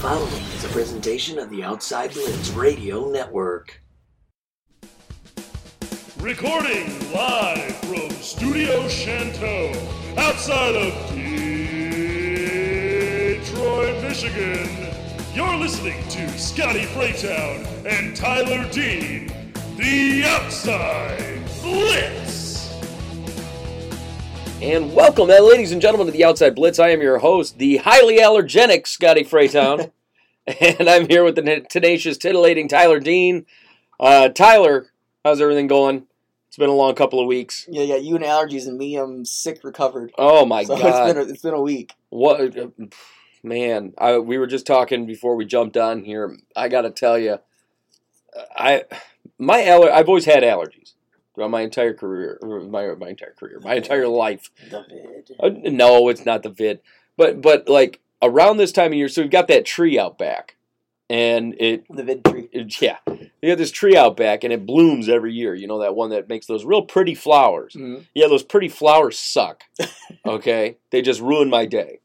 following is a presentation of the Outside Lids Radio Network. Recording live from Studio Chanteau, outside of Detroit, Michigan, you're listening to Scotty Freytown and Tyler Dean, the Outside Blitz. And welcome, ladies and gentlemen, to the Outside Blitz. I am your host, the highly allergenic Scotty Freytown, and I'm here with the tenacious, titillating Tyler Dean. Tyler, how's everything going? It's been a long couple of weeks. Yeah, you and allergies and me, I'm sick, recovered. Oh, my God. It's been a week. What, man, we were just talking before we jumped on here. I got to tell you, I've always had allergies throughout my entire career, my entire life. The vid. No, it's not the vid. But like, around this time of year, so we've got that tree out back. And the vid tree. Yeah. You got this tree out back, and it blooms every year. You know, that one that makes those real pretty flowers. Mm-hmm. Yeah, those pretty flowers suck, okay? They just ruin my day.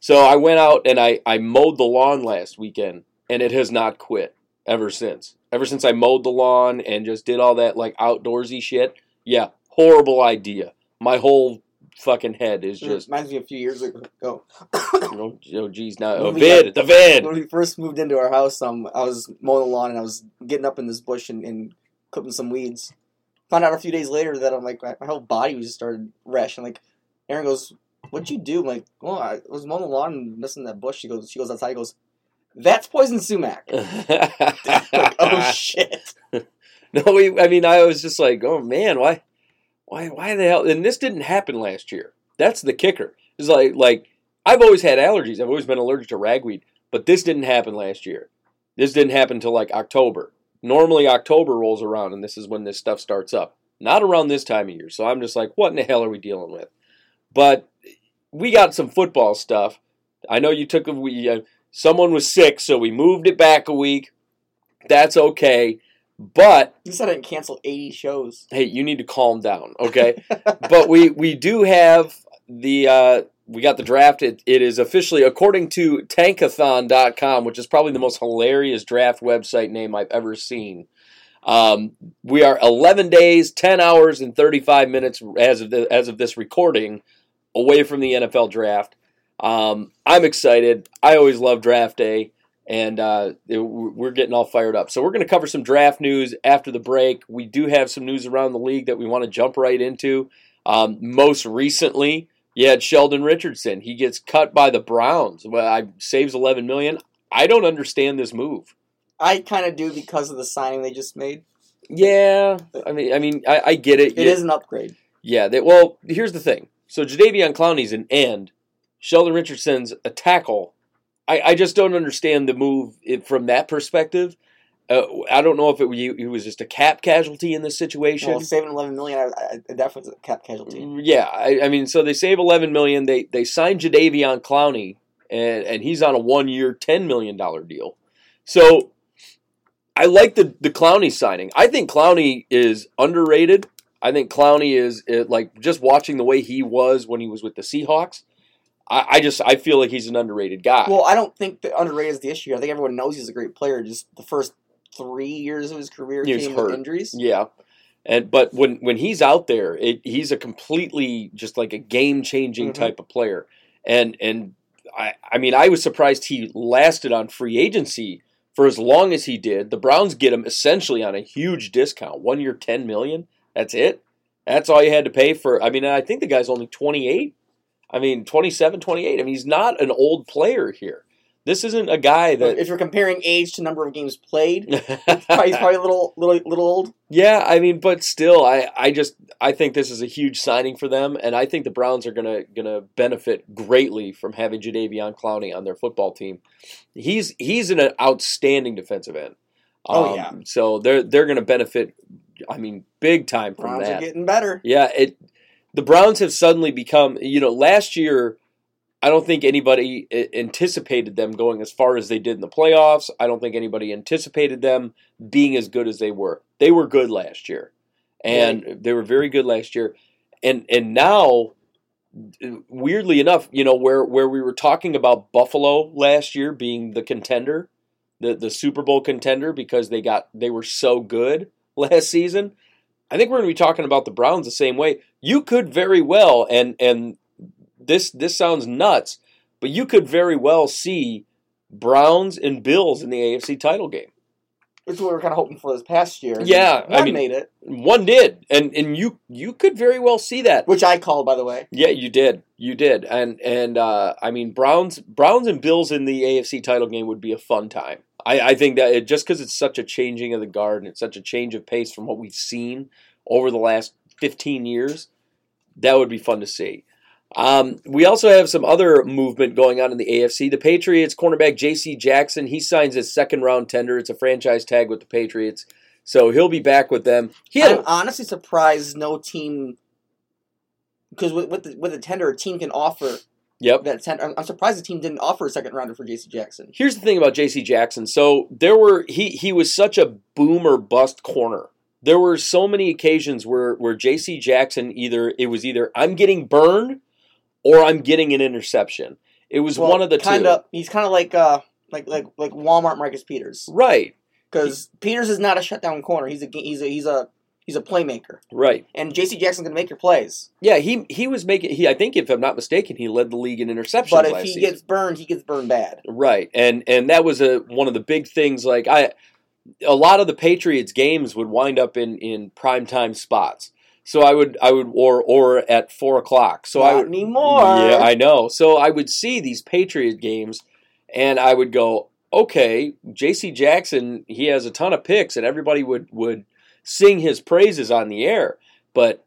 So I went out, and I mowed the lawn last weekend, and it has not quit ever since. Ever since I mowed the lawn and just did all that, like, outdoorsy shit, yeah, horrible idea. My whole fucking head is just... It reminds me a few years ago. The vid. When we first moved into our house, I was mowing the lawn and I was getting up in this bush and clipping some weeds. Found out a few days later that I'm like, my whole body just started rashing. Like, Aaron goes, "What'd you do?" I'm like, "Well, I was mowing the lawn and missing that bush." She goes outside. He goes, "That's poison sumac." Like, oh shit. I was just like, oh man, why the hell? And this didn't happen last year. That's the kicker. It's like I've always had allergies. I've always been allergic to ragweed, but this didn't happen last year. This didn't happen until like October. Normally October rolls around and this is when this stuff starts up. Not around this time of year. So I'm just like, what in the hell are we dealing with? But we got some football stuff. I know you took someone was sick, so we moved it back a week. That's okay. But you said I didn't cancel 80 shows. Hey, you need to calm down, okay? But we do have we got the draft. It is officially, according to Tankathon.com, which is probably the most hilarious draft website name I've ever seen. We are 11 days, 10 hours, and 35 minutes as of this recording away from the NFL draft. I'm excited. I always love draft day. And we're getting all fired up. So we're going to cover some draft news after the break. We do have some news around the league that we want to jump right into. Most recently, you had Sheldon Richardson. He gets cut by the Browns. Well, saves $11 million. I don't understand this move. I kind of do because of the signing they just made. Yeah. I get it. It is an upgrade. Yeah. Well, here's the thing. So Jadeveon Clowney's an end. Sheldon Richardson's a tackle. I just don't understand the move from that perspective. I don't know if it was just a cap casualty in this situation. Well, saving $11 million, I definitely was a cap casualty. Yeah, so they save $11 million. They sign Jadeveon Clowney, and he's on a one-year, $10 million deal. So I like the Clowney signing. I think Clowney is underrated. I think Clowney is just watching the way he was when he was with the Seahawks. I feel like he's an underrated guy. Well, I don't think that underrated is the issue. I think everyone knows he's a great player. Just the first 3 years of his career came with injuries. Yeah, but when he's out there, he's a completely just like a game-changing mm-hmm. type of player. And I was surprised he lasted on free agency for as long as he did. The Browns get him essentially on a huge discount. 1 year, $10 million. That's it. That's all you had to pay for. I think the guy's only 28. 27, 28. He's not an old player here. This isn't a guy that... If you're comparing age to number of games played, he's probably a little old. Yeah, but still, I think this is a huge signing for them, and I think the Browns are gonna benefit greatly from having Jadeveon Clowney on their football team. He's an outstanding defensive end. Yeah. So they're gonna benefit, big time from Browns that. Browns are getting better. Yeah, The Browns have suddenly become, last year, I don't think anybody anticipated them going as far as they did in the playoffs. I don't think anybody anticipated them being as good as they were. They were good last year, and they were very good last year. And now weirdly enough, you know, where we were talking about Buffalo last year being the contender, the Super Bowl contender, because they were so good last season. I think we're going to be talking about the Browns the same way. You could very well, and this sounds nuts, but you could very well see Browns and Bills in the AFC title game. Which we were kind of hoping for this past year. Yeah, I mean, made it. One did, and you could very well see that. Which I called, by the way. Yeah, you did, and I mean, Browns and Bills in the AFC title game would be a fun time. I think that just because it's such a changing of the guard and it's such a change of pace from what we've seen over the last 15 years, that would be fun to see. We also have some other movement going on in the AFC. The Patriots cornerback J.C. Jackson, he signs his second-round tender. It's a franchise tag with the Patriots, so he'll be back with them. I'm honestly surprised no team, because with the tender, a team can offer. Yep. I'm surprised the team didn't offer a second rounder for J.C. Jackson. Here's the thing about J.C. Jackson. So he was such a boom or bust corner. There were so many occasions where J.C. Jackson either I'm getting burned or I'm getting an interception. It was one of the two. He's kind of like Walmart Marcus Peters. Right. Because Peters is not a shutdown corner. He's a playmaker. Right. And J.C. Jackson's going to make your plays. Yeah, he was making... I think, if I'm not mistaken, he led the league in interceptions last season. But if he gets burned, he gets burned bad. Right. And that was one of the big things. Like, a lot of the Patriots games would wind up in primetime spots. So I would or at 4 o'clock. So not anymore. Yeah, I know. So I would see these Patriot games, and I would go, okay, J.C. Jackson, he has a ton of picks, and everybody would sing his praises on the air, but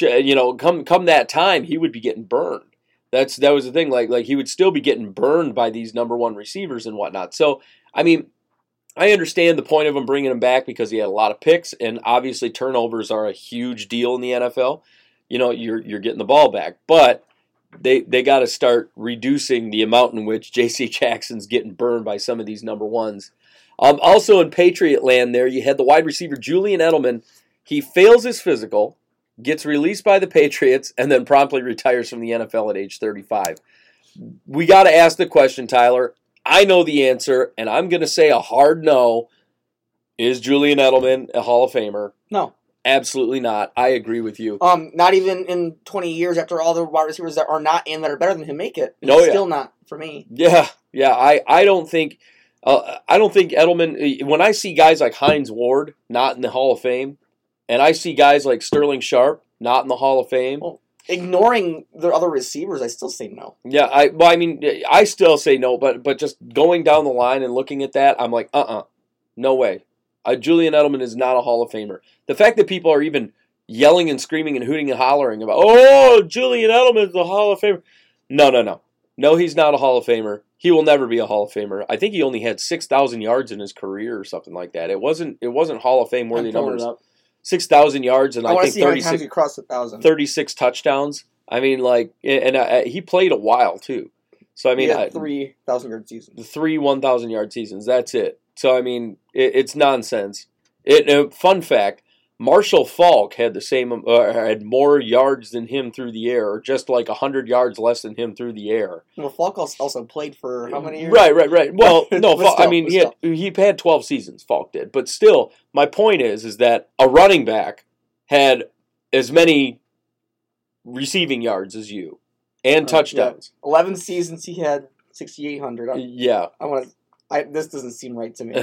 you know, come that time, he would be getting burned. That was the thing. Like he would still be getting burned by these number one receivers and whatnot. So I mean, I understand the point of him bringing him back because he had a lot of picks, and obviously turnovers are a huge deal in the NFL. You know, you're getting the ball back, but they got to start reducing the amount in which J.C. Jackson's getting burned by some of these number ones. Also in Patriot land there, you had the wide receiver Julian Edelman. He fails his physical, gets released by the Patriots, and then promptly retires from the NFL at age 35. We got to ask the question, Tyler. I know the answer, and I'm going to say a hard no. Is Julian Edelman a Hall of Famer? No. Absolutely not. I agree with you. Not even in 20 years after all the wide receivers that are not and that are better than him make it. No, yeah. Still not for me. Yeah. I don't think Edelman, when I see guys like Hines Ward not in the Hall of Fame, and I see guys like Sterling Sharp not in the Hall of Fame. Well, ignoring the other receivers, I still say no. Yeah, I still say no, but just going down the line and looking at that, I'm like, no way. Julian Edelman is not a Hall of Famer. The fact that people are even yelling and screaming and hooting and hollering about, oh, Julian Edelman's a Hall of Famer. No. No, he's not a Hall of Famer. He will never be a Hall of Famer. I think he only had 6,000 yards in his career or something like that. It wasn't Hall of Fame worthy numbers. 6,000 yards and I think 36 touchdowns. I mean, like, and he played a while too. So I mean, he had 3,000 yard seasons. 3 1,000 yard seasons. That's it. So I mean, it's nonsense. Fun fact: Marshall Faulk had the same, had more yards than him through the air, or just like 100 yards less than him through the air. Well, Faulk also played for how many years? Right. Well, no, Faulk, still, I mean, he had 12 seasons, Faulk did. But still, my point is that a running back had as many receiving yards as you, and touchdowns. Yeah. 11 seasons, he had 6,800. This doesn't seem right to me. Go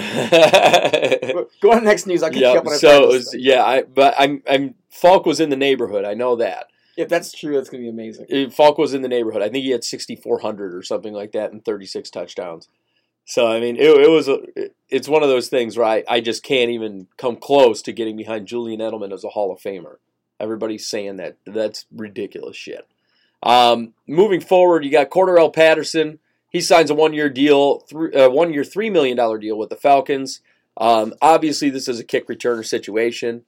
on to the next news. I'll get you up on Falk was in the neighborhood. I know that. If that's true, that's going to be amazing. Falk was in the neighborhood. I think he had 6,400 or something like that and 36 touchdowns. So, I mean, it's one of those things where I just can't even come close to getting behind Julian Edelman as a Hall of Famer. Everybody's saying that. That's ridiculous shit. Moving forward, you got Cordarrelle Patterson. He signs a one-year, $3 million deal with the Falcons. Obviously, this is a kick returner situation.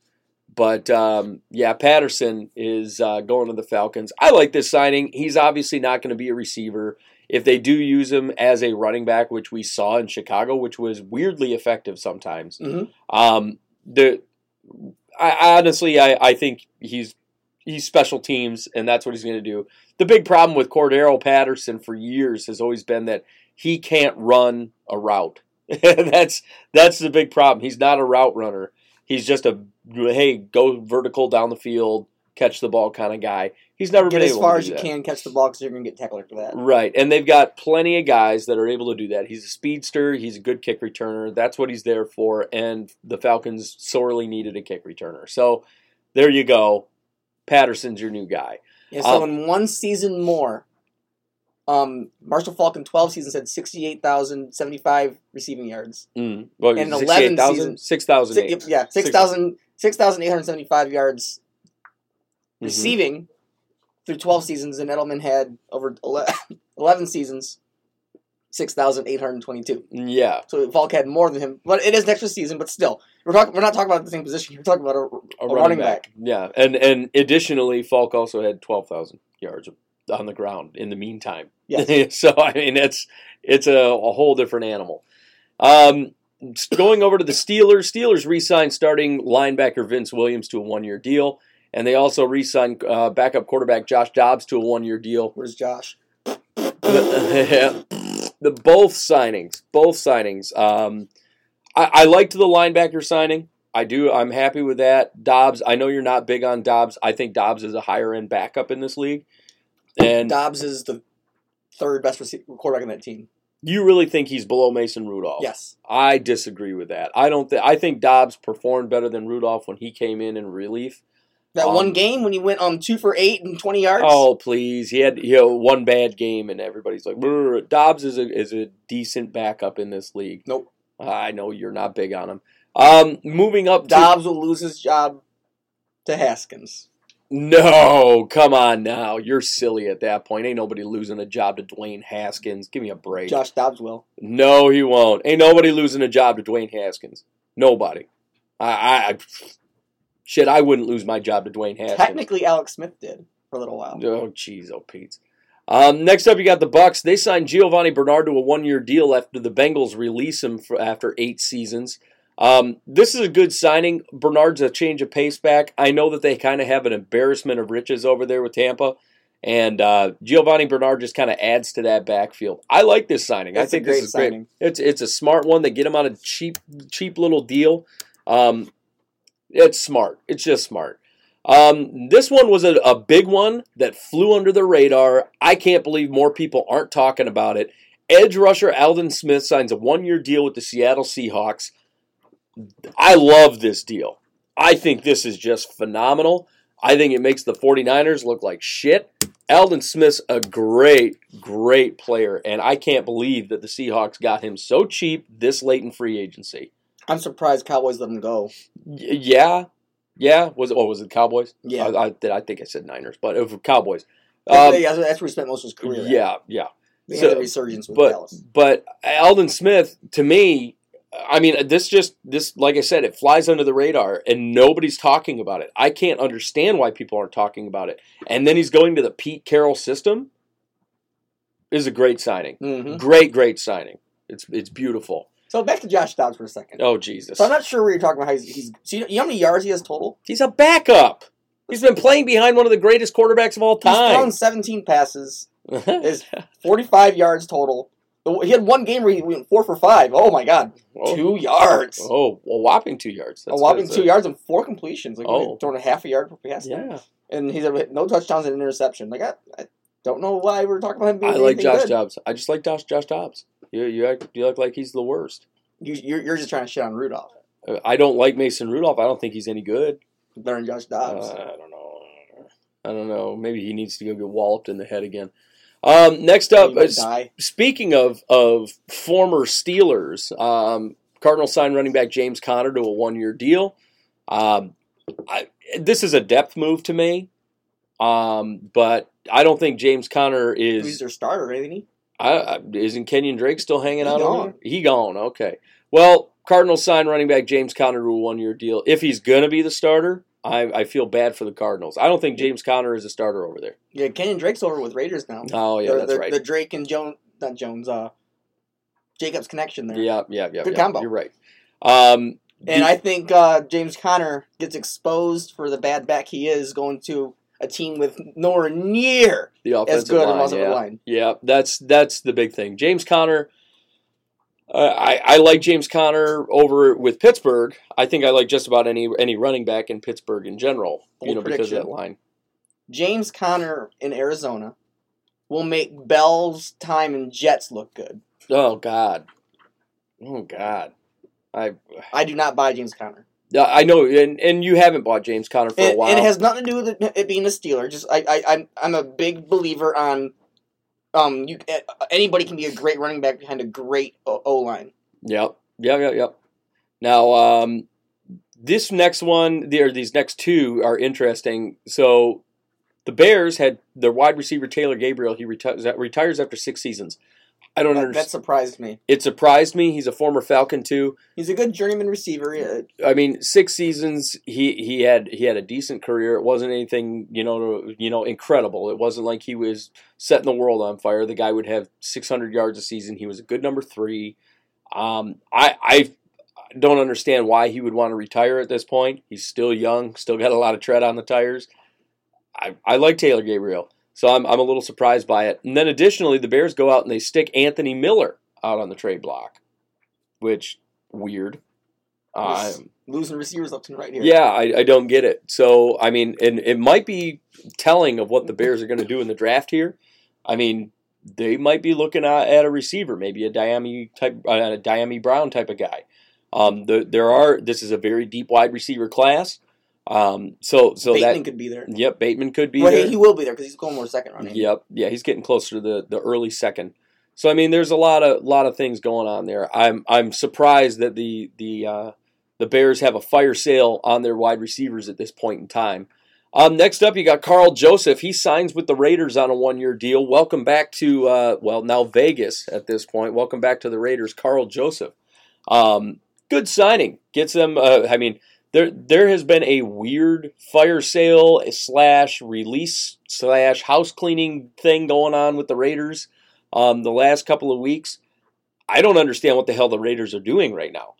But, Patterson is going to the Falcons. I like this signing. He's obviously not going to be a receiver. If they do use him as a running back, which we saw in Chicago, which was weirdly effective sometimes. Mm-hmm. I think he's he's special teams, and that's what he's going to do. The big problem with Cordero Patterson for years has always been that he can't run a route. That's the big problem. He's not a route runner. He's just a, hey, go vertical down the field, catch the ball kind of guy. He's never been able to do that. Get as far as you can, catch the ball, because you're going to get tackled for that. Right, and they've got plenty of guys that are able to do that. He's a speedster. He's a good kick returner. That's what he's there for, and the Falcons sorely needed a kick returner. So there you go. Patterson's your new guy. Yeah, so in one season more, Marshall Falk in 12 seasons had 68,075 receiving yards. Well, and in 11 seasons, 6,875 yards receiving through 12 seasons, and Edelman had over 11 seasons, 6,822. Yeah. So Falk had more than him, but it is an extra season. But still, we're not talking about the same position. We're talking about a running back. Yeah, and additionally, Falk also had 12,000 yards on the ground in the meantime. Yes. So, I mean, it's a whole different animal. Going over to the Steelers, re-signed starting linebacker Vince Williams to a one-year deal, and they also re-signed backup quarterback Josh Dobbs to a one-year deal. Where's Josh? Both signings. I liked the linebacker signing. I do. I'm happy with that. Dobbs, I know you're not big on Dobbs. I think Dobbs is a higher-end backup in this league. And Dobbs is the third best quarterback in that team. You really think he's below Mason Rudolph? Yes. I disagree with that. I think Dobbs performed better than Rudolph when he came in relief. That one game when he went 2-for-8 and 20 yards? Oh, please. He had one bad game and everybody's like, brr. Dobbs is a decent backup in this league. Nope. I know you're not big on him. Moving up, Dobbs will lose his job to Haskins. No, come on now. You're silly at that point. Ain't nobody losing a job to Dwayne Haskins. Give me a break. Josh Dobbs will. No, he won't. Ain't nobody losing a job to Dwayne Haskins. Nobody. I wouldn't lose my job to Dwayne Haskins. Technically, Alex Smith did for a little while. Oh, jeez, oh, Pete. Next up, you got the Bucs. They signed Giovanni Bernard to a one-year deal after the Bengals release him after 8 seasons. This is a good signing. Bernard's a change of pace back. I know that they kind of have an embarrassment of riches over there with Tampa, and Giovanni Bernard just kind of adds to that backfield. I like this signing. That's I think a great this is signing. Great. It's a smart one. They get him on a cheap little deal. It's smart. It's just smart. This one was a big one that flew under the radar. I can't believe more people aren't talking about it. Edge rusher Aldon Smith signs a one-year deal with the Seattle Seahawks. I love this deal. I think this is just phenomenal. I think it makes the 49ers look like shit. Aldon Smith's a great, great player, and I can't believe that the Seahawks got him so cheap this late in free agency. I'm surprised Cowboys let him go. Yeah. Was it Cowboys? Yeah. I think I said Niners, but it was Cowboys. That's where he spent most of his career. Yeah. They had a resurgence with Dallas. But Aldon Smith, to me, I mean, this, like I said, it flies under the radar, and nobody's talking about it. I can't understand why people aren't talking about it. And then he's going to the Pete Carroll system. Is a great signing. Mm-hmm. Great signing. It's beautiful. So back to Josh Dobbs for a second. Oh, Jesus. So I'm not sure where you're talking about how he's so you know how many yards he has total? He's a backup. He's been playing behind one of the greatest quarterbacks of all time. He's thrown 17 passes. Is 45 yards total. He had one game where he went 4-for-5. Oh, my God. 2 yards. Oh, a whopping 2 yards. That's a whopping 2 yards and 4 completions. Like, throwing a half a yard per pass. Yeah. And he's had no touchdowns and an interception. Like, I don't know why we're talking about him being I like Josh Dobbs. I just like Josh Dobbs. You act like he's the worst. You're just trying to shit on Rudolph. I don't like Mason Rudolph. I don't think he's any good. Better than Josh Dobbs. I don't know. Maybe he needs to go get walloped in the head again. Next up, speaking of former Steelers, Cardinals signed running back James Conner to a one-year deal. This is a depth move to me, but I don't think James Conner is... He's their starter, isn't he? Isn't Kenyon Drake still hanging out on him? He gone, okay. Well, Cardinals signed running back James Conner to a one-year deal. If he's going to be the starter... I feel bad for the Cardinals. I don't think James Conner is a starter over there. Yeah, Kenyon Drake's over with Raiders now. Oh, yeah, that's right. The Drake and Jacobs connection there. Yeah. Good combo. You're right. And I think James Conner gets exposed for the bad back he is going to a team with nowhere near the offensive as good line, offensive line. Yeah, that's the big thing. James Conner, I like James Conner over with Pittsburgh. I think I like just about any running back in Pittsburgh in general, because of that line. James Conner in Arizona will make Bell's time and Jets look good. Oh God. I do not buy James Conner. I know, and you haven't bought James Conner for a while. And it has nothing to do with it being a Steeler. Just I'm a big believer on anybody can be a great running back behind a great O-line. Yep. Now, this next one, these next two are interesting. So the Bears had their wide receiver, Taylor Gabriel. He retires after 6 seasons. I don't understand. That surprised me. It surprised me. He's a former Falcon too. He's a good journeyman receiver. Yeah. I mean, 6 seasons. He had a decent career. It wasn't anything incredible. It wasn't like he was setting the world on fire. The guy would have 600 yards a season. He was a good number 3. I don't understand why he would want to retire at this point. He's still young. Still got a lot of tread on the tires. I like Taylor Gabriel. So I'm a little surprised by it. And then additionally, the Bears go out and they stick Anthony Miller out on the trade block, which, weird. Losing receivers left and right here. Yeah, I don't get it. So, I mean, and it might be telling of what the Bears are going to do in the draft here. I mean, they might be looking at a receiver, maybe a Diami Brown type of guy. This is a very deep wide receiver class. So Bateman could be there. Yep, Bateman could be there. He will be there because he's going more second round. Yep, yeah, he's getting closer to the early second. So I mean, there's a lot of things going on there. I'm surprised that the Bears have a fire sale on their wide receivers at this point in time. Next up, you got Carl Joseph. He signs with the Raiders on a 1-year deal. Welcome back to now Vegas at this point. Welcome back to the Raiders, Carl Joseph. Good signing. Gets them. I mean. There has been a weird fire sale / release / house cleaning thing going on with the Raiders the last couple of weeks. I don't understand what the hell the Raiders are doing right now.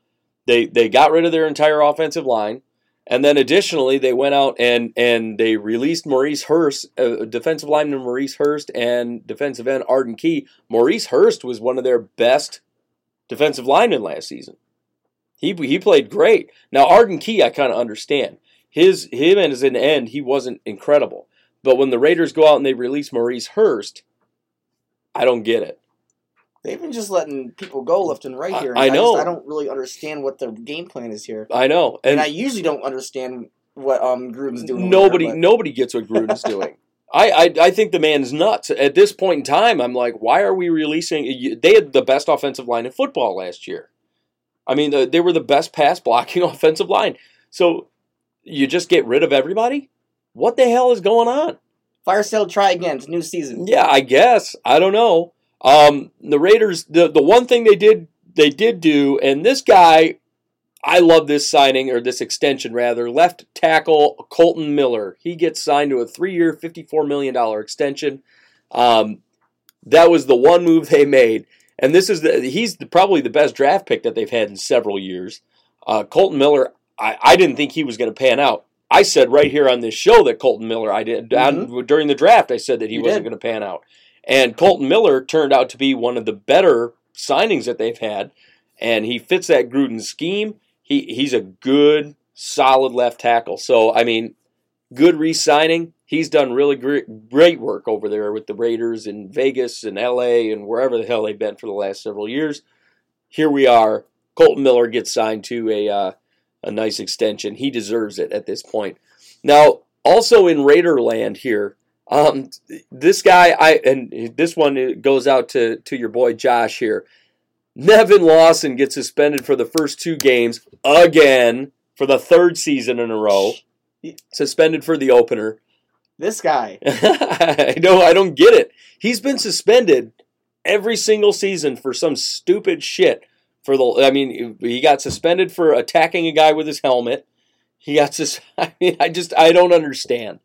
They got rid of their entire offensive line, and then additionally they went out and they released Maurice Hurst, defensive lineman Maurice Hurst, and defensive end Arden Key. Maurice Hurst was one of their best defensive linemen last season. He played great. Now, Arden Key, I kind of understand. Him as an end, he wasn't incredible. But when the Raiders go out and they release Maurice Hurst, I don't get it. They've been just letting people go left and right here. And I know. I don't really understand what their game plan is here. I know. And I usually don't understand what Gruden's doing. Nobody gets what Gruden's doing. I think the man's nuts. At this point in time, I'm like, why are we releasing? They had the best offensive line in football last year. I mean, they were the best pass-blocking offensive line. So, you just get rid of everybody? What the hell is going on? Fire sale, try again. It's new season. Yeah, I guess. I don't know. The Raiders, the one thing they did do, and this guy, I love this signing, or this extension, rather. Left tackle, Kolton Miller. He gets signed to a 3-year, $54 million extension. That was the one move they made. And this is probably the best draft pick that they've had in several years. Kolton Miller, I didn't think he was going to pan out. I said right here on this show that Kolton Miller, during the draft, I said that he wasn't going to pan out. And Kolton Miller turned out to be one of the better signings that they've had, and he fits that Gruden scheme. He's a good, solid left tackle. So, I mean, good re-signing. He's done really great work over there with the Raiders in Vegas and L.A. and wherever the hell they've been for the last several years. Here we are. Kolton Miller gets signed to a nice extension. He deserves it at this point. Now, also in Raider land here, this guy, and this one goes out to your boy Josh here. Nevin Lawson gets suspended for the first 2 games again for the 3rd season in a row. Suspended for the opener. This guy. I don't get it. He's been suspended every single season for some stupid shit. He got suspended for attacking a guy with his helmet. I don't understand.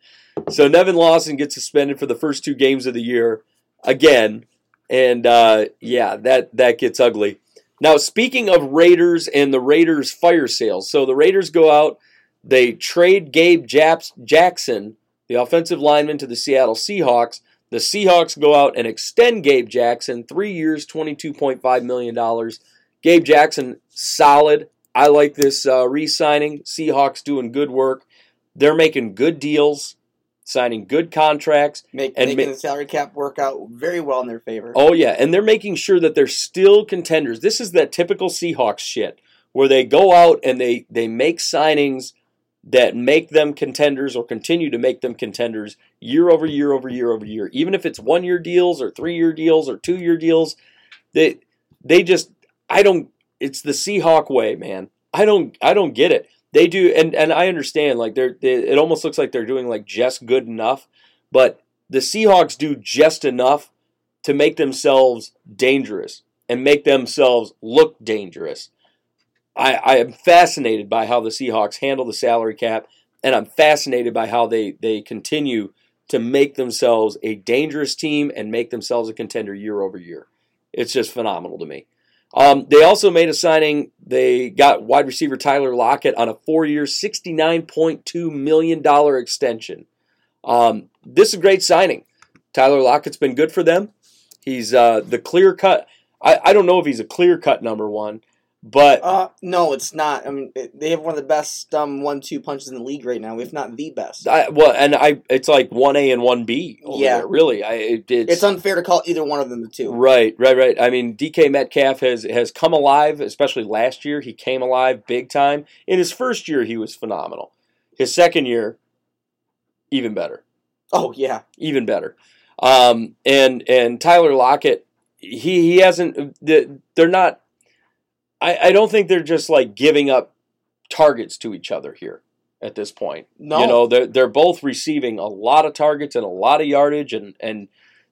So Nevin Lawson gets suspended for the first 2 games of the year again. And, that gets ugly. Now, speaking of Raiders and the Raiders fire sales. So the Raiders go out, they trade Gabe Jackson, the offensive lineman to the Seattle Seahawks. The Seahawks go out and extend Gabe Jackson, 3 years, $22.5 million. Gabe Jackson, solid. I like this re-signing. Seahawks doing good work. They're making good deals, signing good contracts. Making the salary cap work out very well in their favor. Oh, yeah, and they're making sure that they're still contenders. This is that typical Seahawks shit where they go out and they make signings that make them contenders or continue to make them contenders year over year over year over year. Even if it's 1 year deals or 3 year deals or 2 year deals, they just, I don't, it's the Seahawk way, man. I don't get it. They do, and I understand, like it almost looks like they're doing like just good enough, but the Seahawks do just enough to make themselves dangerous and make themselves look dangerous. I am fascinated by how the Seahawks handle the salary cap, and I'm fascinated by how they continue to make themselves a dangerous team and make themselves a contender year over year. It's just phenomenal to me. They also made a signing. They got wide receiver Tyler Lockett on a 4-year, $69.2 million extension. This is a great signing. Tyler Lockett's been good for them. He's the clear-cut. I don't know if he's a clear-cut number one. But no, it's not. I mean, they have one of the best 1-2 punches in the league right now, if not the best. It's like 1A and 1B. Yeah, there, really. It's unfair to call either one of them the two. Right. I mean, DK Metcalf has come alive, especially last year. He came alive big time. In his first year, he was phenomenal. His second year, even better. Oh yeah, even better. And Tyler Lockett, he hasn't. They're not. I don't think they're just like giving up targets to each other here at this point. No, you know, they're both receiving a lot of targets and a lot of yardage, and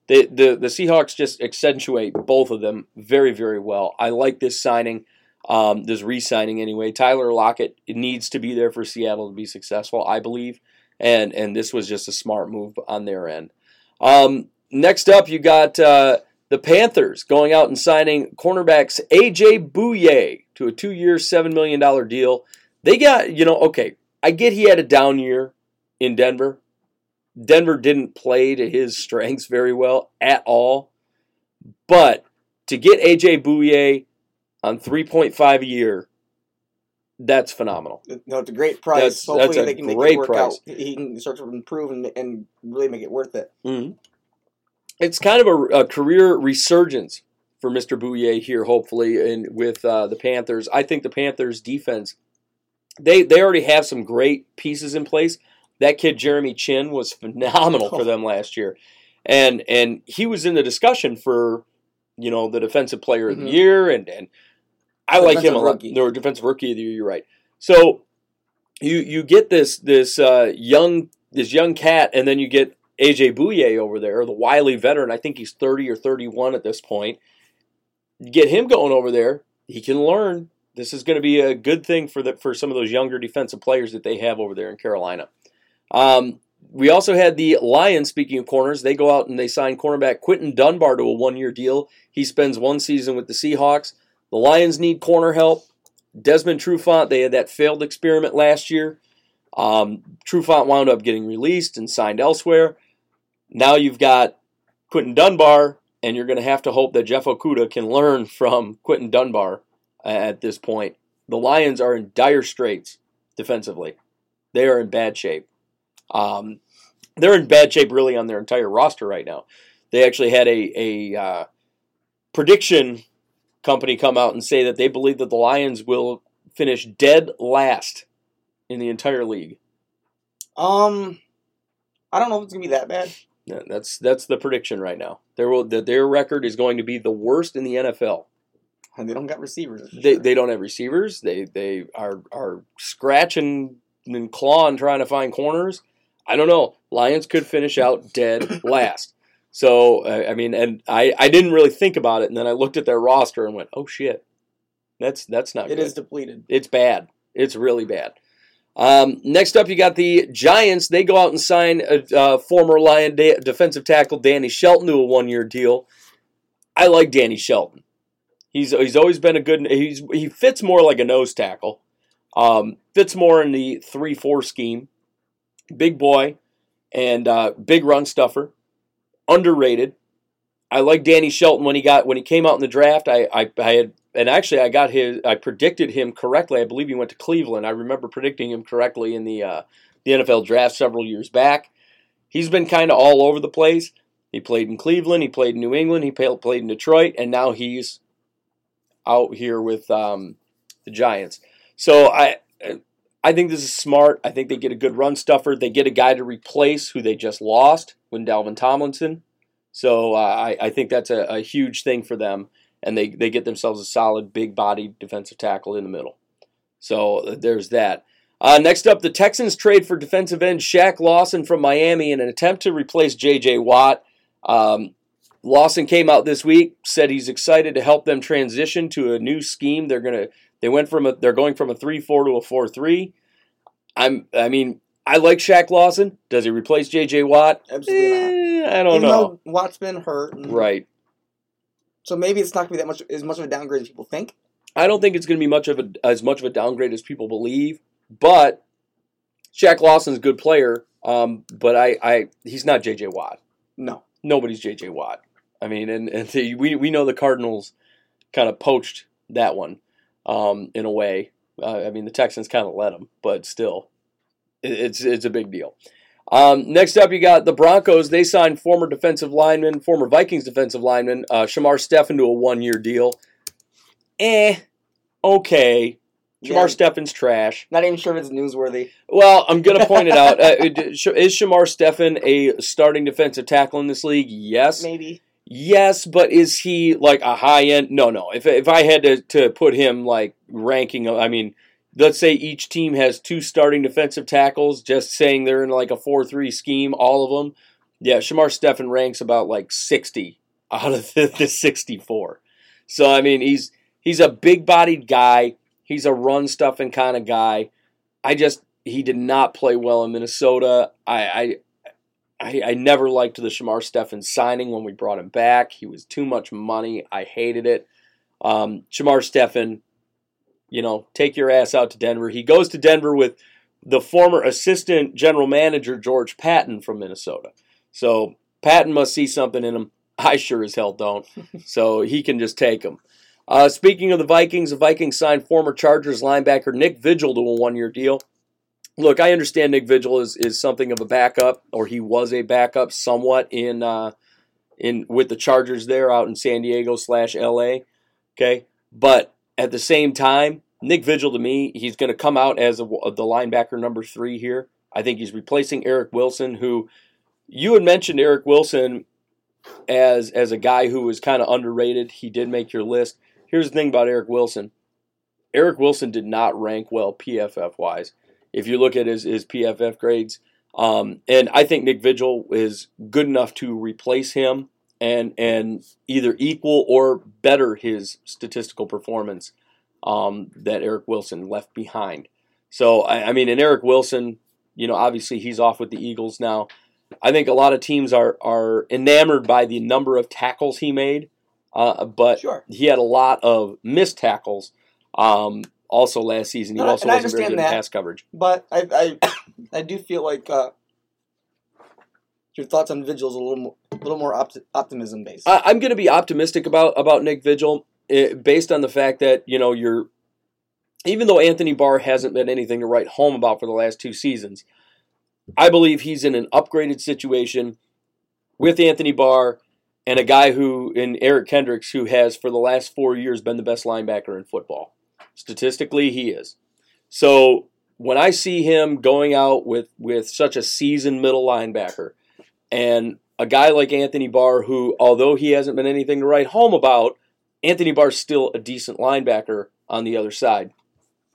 the Seahawks just accentuate both of them very, very well. I like this signing, this re-signing anyway. Tyler Lockett needs to be there for Seattle to be successful, I believe, and this was just a smart move on their end. Next up, you got. The Panthers going out and signing cornerbacks A.J. Bouye to a 2-year, $7 million deal. They got, I get he had a down year in Denver. Denver didn't play to his strengths very well at all. But to get A.J. Bouye on $3.5 a year, that's phenomenal. No, it's a great price. Hopefully they can make it work out. He can start to improve and really make it worth it. Mm-hmm. It's kind of a career resurgence for Mr. Bouye here, hopefully, and with the Panthers. I think the Panthers' defense, they already have some great pieces in place. That kid, Jeremy Chin, was phenomenal for them last year. And he was in the discussion for, the defensive player of the year. And I like him a lot. No, defensive rookie of the year, you're right. So you get this young cat, and then you get A.J. Bouye over there, the wily veteran. I think he's 30 or 31 at this point. Get him going over there. He can learn. This is going to be a good thing for some of those younger defensive players that they have over there in Carolina. We also had the Lions, speaking of corners. They go out and they sign cornerback Quentin Dunbar to a 1-year deal. He spends one season with the Seahawks. The Lions need corner help. Desmond Trufant, they had that failed experiment last year. Trufant wound up getting released and signed elsewhere. Now you've got Quentin Dunbar, and you're going to have to hope that Jeff Okudah can learn from Quentin Dunbar at this point. The Lions are in dire straits defensively. They are in bad shape. They're in bad shape really on their entire roster right now. They actually had a prediction company come out and say that they believe that the Lions will finish dead last in the entire league. I don't know if it's going to be that bad. Yeah, that's the prediction right now. Their record is going to be the worst in the NFL. And they don't got receivers. They don't have receivers. They are scratching and clawing trying to find corners. I don't know. Lions could finish out dead last. So, I didn't really think about it, and then I looked at their roster and went, oh, shit. That's not good. It is depleted. It's bad. It's really bad. Next up, you got the Giants. They go out and sign former Lion defensive tackle Danny Shelton to a 1-year deal. I like Danny Shelton. He's always been a good. He fits more like a nose tackle. Fits more in the 3-4 scheme. Big boy. and big run stuffer, underrated. I like Danny Shelton when he came out in the draft. I predicted him correctly. I believe he went to Cleveland. I remember predicting him correctly in the NFL draft several years back. He's been kind of all over the place. He played in Cleveland. He played in New England. He played in Detroit, and now he's out here with the Giants. So I think this is smart. I think they get a good run stuffer. They get a guy to replace who they just lost with Dalvin Tomlinson. So I think that's a huge thing for them, and they get themselves a solid, big-bodied defensive tackle in the middle. So there's that. Next up, the Texans trade for defensive end Shaq Lawson from Miami in an attempt to replace J.J. Watt. Lawson came out this week, said he's excited to help them transition to a new scheme. They're going from a 3-4 to a 4-3. I like Shaq Lawson. Does he replace J.J. Watt? Absolutely not. I don't know. Watt's been hurt. Right. So maybe it's not going to be as much of a downgrade as people think. I don't think it's going to be as much of a downgrade as people believe. But Shaq Lawson's a good player, but he's not J.J. Watt. No. Nobody's J.J. Watt. I mean, we know the Cardinals kind of poached that one in a way. The Texans kind of let them, but still, it's a big deal. Next up, you got the Broncos. They signed former Vikings defensive lineman, Shamar Stephen, to a 1-year deal. Okay. Shamar Stephen's trash. Not even sure if it's newsworthy. Well, I'm going to point it out. Is Shamar Stephen a starting defensive tackle in this league? Yes. Maybe. Yes, but is he like a high end? No. If I had to put him like ranking, let's say each team has two starting defensive tackles, just saying they're in like a 4-3 scheme, all of them. Yeah, Shamar Stephen ranks about like 60 out of the 64. So, he's a big-bodied guy. He's a run-stuffing kind of guy. He did not play well in Minnesota. I never liked the Shamar Stephen signing when we brought him back. He was too much money. I hated it. Shamar Stephen, take your ass out to Denver. He goes to Denver with the former assistant general manager, George Patton, from Minnesota. So Patton must see something in him. I sure as hell don't. So he can just take him. Speaking of the Vikings signed former Chargers linebacker Nick Vigil to a 1-year deal. Look, I understand Nick Vigil is something of a backup, or he was a backup somewhat in with the Chargers there out in San Diego /LA. Okay, but at the same time, Nick Vigil to me, he's going to come out as the linebacker number 3 here. I think he's replacing Eric Wilson, who you had mentioned Eric Wilson as a guy who was kind of underrated. He did make your list. Here's the thing about Eric Wilson. Eric Wilson did not rank well PFF-wise. If you look at his PFF grades, and I think Nick Vigil is good enough to replace him and either equal or better his statistical performance that Eric Wilson left behind. So, and Eric Wilson, obviously he's off with the Eagles now. I think a lot of teams are enamored by the number of tackles he made. But sure, he had a lot of missed tackles. Also last season, he also wasn't very good at pass coverage. But I do feel like your thoughts on Vigil is a little more optimism based. I'm going to be optimistic about Nick Vigil based on the fact that even though Anthony Barr hasn't been anything to write home about for the last 2 seasons, I believe he's in an upgraded situation with Anthony Barr. And a guy in Eric Kendricks, who has for the last 4 years been the best linebacker in football. Statistically, he is. So when I see him going out with such a seasoned middle linebacker and a guy like Anthony Barr, who, although he hasn't been anything to write home about, Anthony Barr's still a decent linebacker on the other side.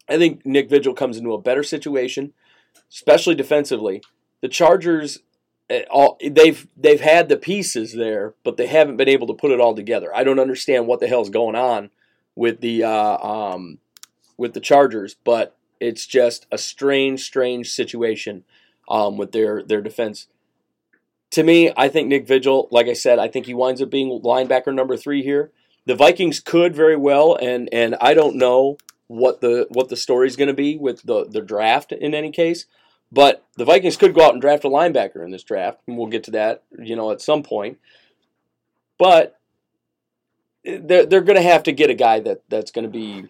I think Nick Vigil comes into a better situation, especially defensively. The Chargers, they've had the pieces there, but they haven't been able to put it all together. I don't understand what the hell's going on with the Chargers, but it's just a strange situation with their defense. To me, I think Nick Vigil, like I said, I think he winds up being linebacker number 3 here. The Vikings could very well, and I don't know what the story's going to be with the draft in any case. But the Vikings could go out and draft a linebacker in this draft, and we'll get to that, you know, at some point. But they're going to have to get a guy that's going to be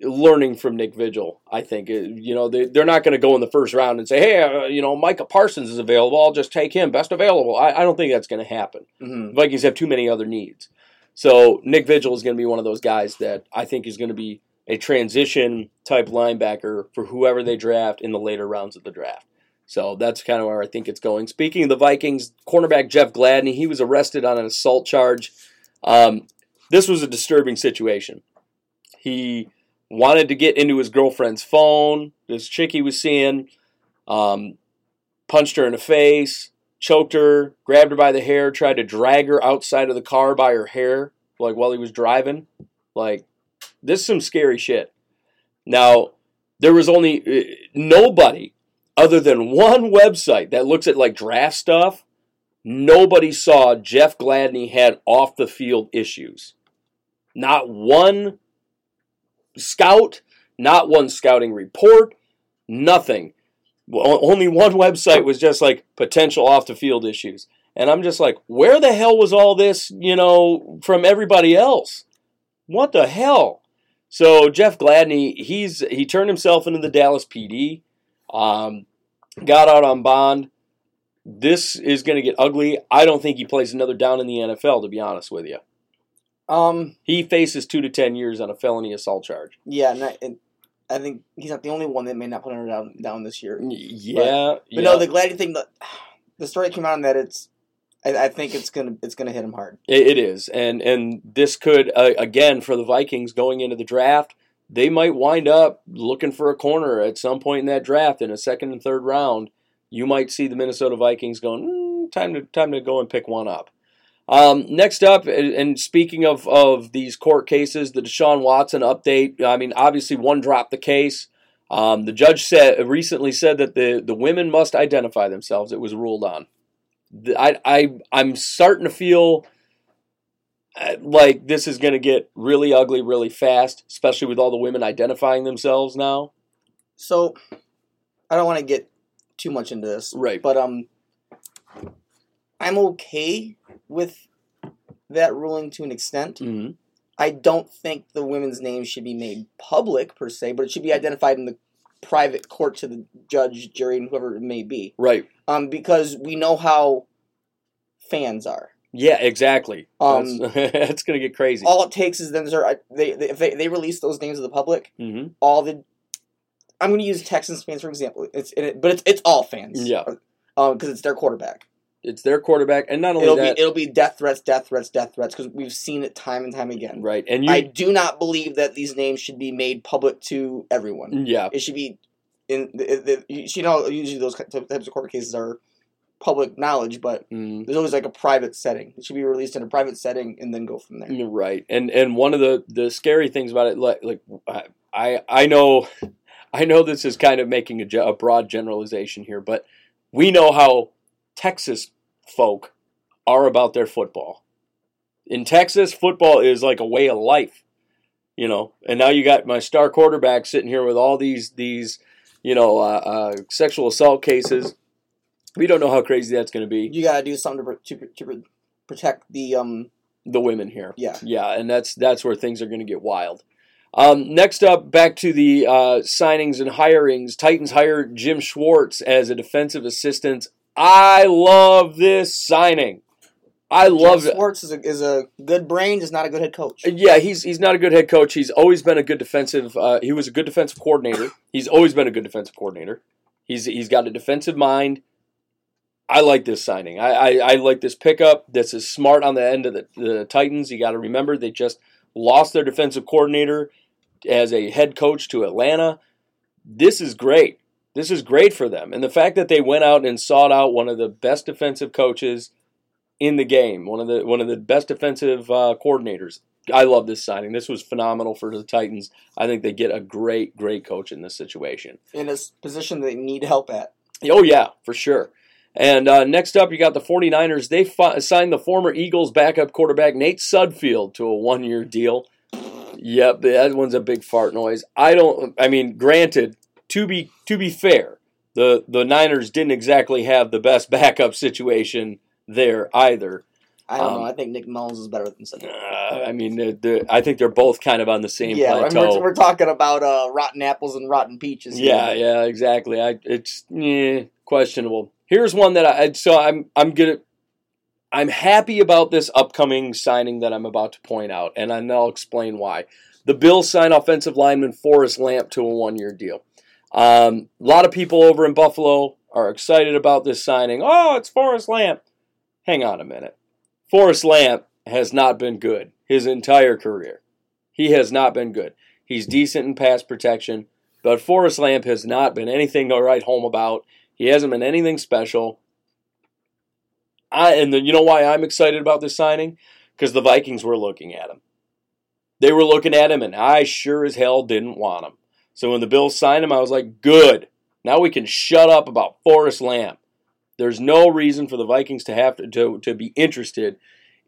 learning from Nick Vigil, I think. You know, they're not going to go in the first round and say, hey, you know, Micah Parsons is available, I'll just take him, best available. I don't think that's going to happen. Mm-hmm. Vikings have too many other needs. So Nick Vigil is going to be one of those guys that I think is going to be a transition-type linebacker for whoever they draft in the later rounds of the draft. So that's kind of where I think it's going. Speaking of the Vikings, cornerback Jeff Gladney, he was arrested on an assault charge. This was a disturbing situation. He wanted to get into his girlfriend's phone, this chick he was seeing, punched her in the face, choked her, grabbed her by the hair, tried to drag her outside of the car by her hair, like while he was driving. Like, this is some scary shit. Now, there was only nobody other than one website that looks at like draft stuff. Nobody saw Jeff Gladney had off-the-field issues. Not one scout, not one scouting report, nothing. Only one website was just like potential off-the-field issues. And I'm just like, where the hell was all this, you know, from everybody else? What the hell? So Jeff Gladney, he turned himself into the Dallas PD, got out on bond. This is going to get ugly. I don't think he plays another down in the NFL, to be honest with you. He faces 2 to 10 years on a felony assault charge. Yeah, and I think he's not the only one that may not put another down this year. Yeah, but no, the Gladney thing. The story came out on that it's. I think it's gonna hit him hard. It is, and this could again for the Vikings going into the draft. They might wind up looking for a corner at some point in that draft in a second and third round. You might see the Minnesota Vikings going, time to go and pick one up. Next up, and speaking of these court cases, the Deshaun Watson update, I mean, obviously one dropped the case. The judge recently said that the women must identify themselves. It was ruled on. I'm starting to feel like this is going to get really ugly really fast, especially with all the women identifying themselves now. So, I don't want to get too much into this, right? But I'm okay with that ruling to an extent. Mm-hmm. I don't think the women's name should be made public per se, but it should be identified in the private court to the judge, jury, and whoever it may be. Right. Because we know how fans are. Yeah, exactly. That's going to get crazy. All it takes is them to if they release those names to the public, mm-hmm. all the I'm going to use Texans fans for example. It's all fans. Yeah. Because it's their quarterback. It's their quarterback, and not only it'll be death threats, because we've seen it time and time again. Right, and I do not believe that these names should be made public to everyone. Yeah, it should be usually those types of court cases are public knowledge, but there's always like a private setting. It should be released in a private setting and then go from there. Right, and one of the scary things about it, like I know this is kind of making a broad generalization here, but we know how Texas folk are about their football. In Texas, football is like a way of life, you know. And now you got my star quarterback sitting here with all these you know, sexual assault cases. We don't know how crazy that's going to be. You got to do something to protect the women here. Yeah, yeah, and that's where things are going to get wild. Next up, back to the signings and hirings. Titans hired Jim Schwartz as a defensive assistant. I love this signing. I love it. Schwartz is a good brain, just not a good head coach. Yeah, he's not a good head coach. He's always been a good defensive. He was a good defensive coordinator. He's always been a good defensive coordinator. He's got a defensive mind. I like this signing. I like this pickup. This is smart on the end of the Titans. You got to remember they just lost their defensive coordinator as a head coach to Atlanta. This is great. This is great for them. And the fact that they went out and sought out one of the best defensive coaches in the game, one of the best defensive coordinators, I love this signing. This was phenomenal for the Titans. I think they get a great, great coach in this situation. In a position they need help at. Oh, yeah, for sure. And next up, you got the 49ers. They signed the former Eagles backup quarterback Nate Sudfeld to a 1-year deal. Yep, that one's a big fart noise. I mean, granted, to be fair, the Niners didn't exactly have the best backup situation there either. I don't know. I think Nick Mullins is better than Sutton. I mean, I think they're both kind of on the same plateau. Yeah, we're talking about rotten apples and rotten peaches here. Yeah, exactly. It's questionable. Here's one that I'm happy about this upcoming signing that I'm about to point out, and I'll explain why. The Bills sign offensive lineman Forrest Lamp to a one-year deal. A lot of people over in Buffalo are excited about this signing. Oh, it's Forrest Lamp. Hang on a minute. Forrest Lamp has not been good his entire career. He has not been good. He's decent in pass protection, but Forrest Lamp has not been anything to write home about. He hasn't been anything special. You know why I'm excited about this signing? Because the Vikings were looking at him. They were looking at him, and I sure as hell didn't want him. So when the Bills signed him, I was like, good. Now we can shut up about Forrest Lamp. There's no reason for the Vikings to have to be interested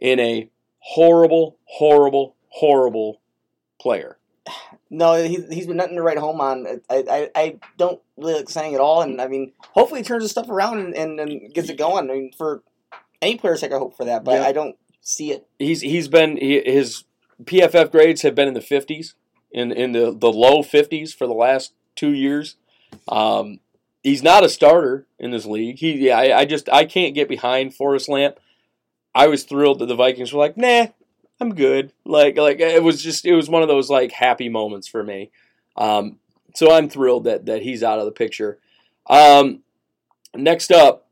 in a horrible, horrible, horrible player. No, he's been nothing to write home on. I don't really like saying it all, and I mean, hopefully he turns his stuff around and gets it going. I mean, for any player's sake, I hope for that, but yeah. I don't see it. His PFF grades have been in the 50s, in the low 50s for the last 2 years. He's not a starter in this league. I can't get behind Forrest Lamp. I was thrilled that the Vikings were like, nah, I'm good. Like it was one of those like happy moments for me. So I'm thrilled that he's out of the picture. Next up,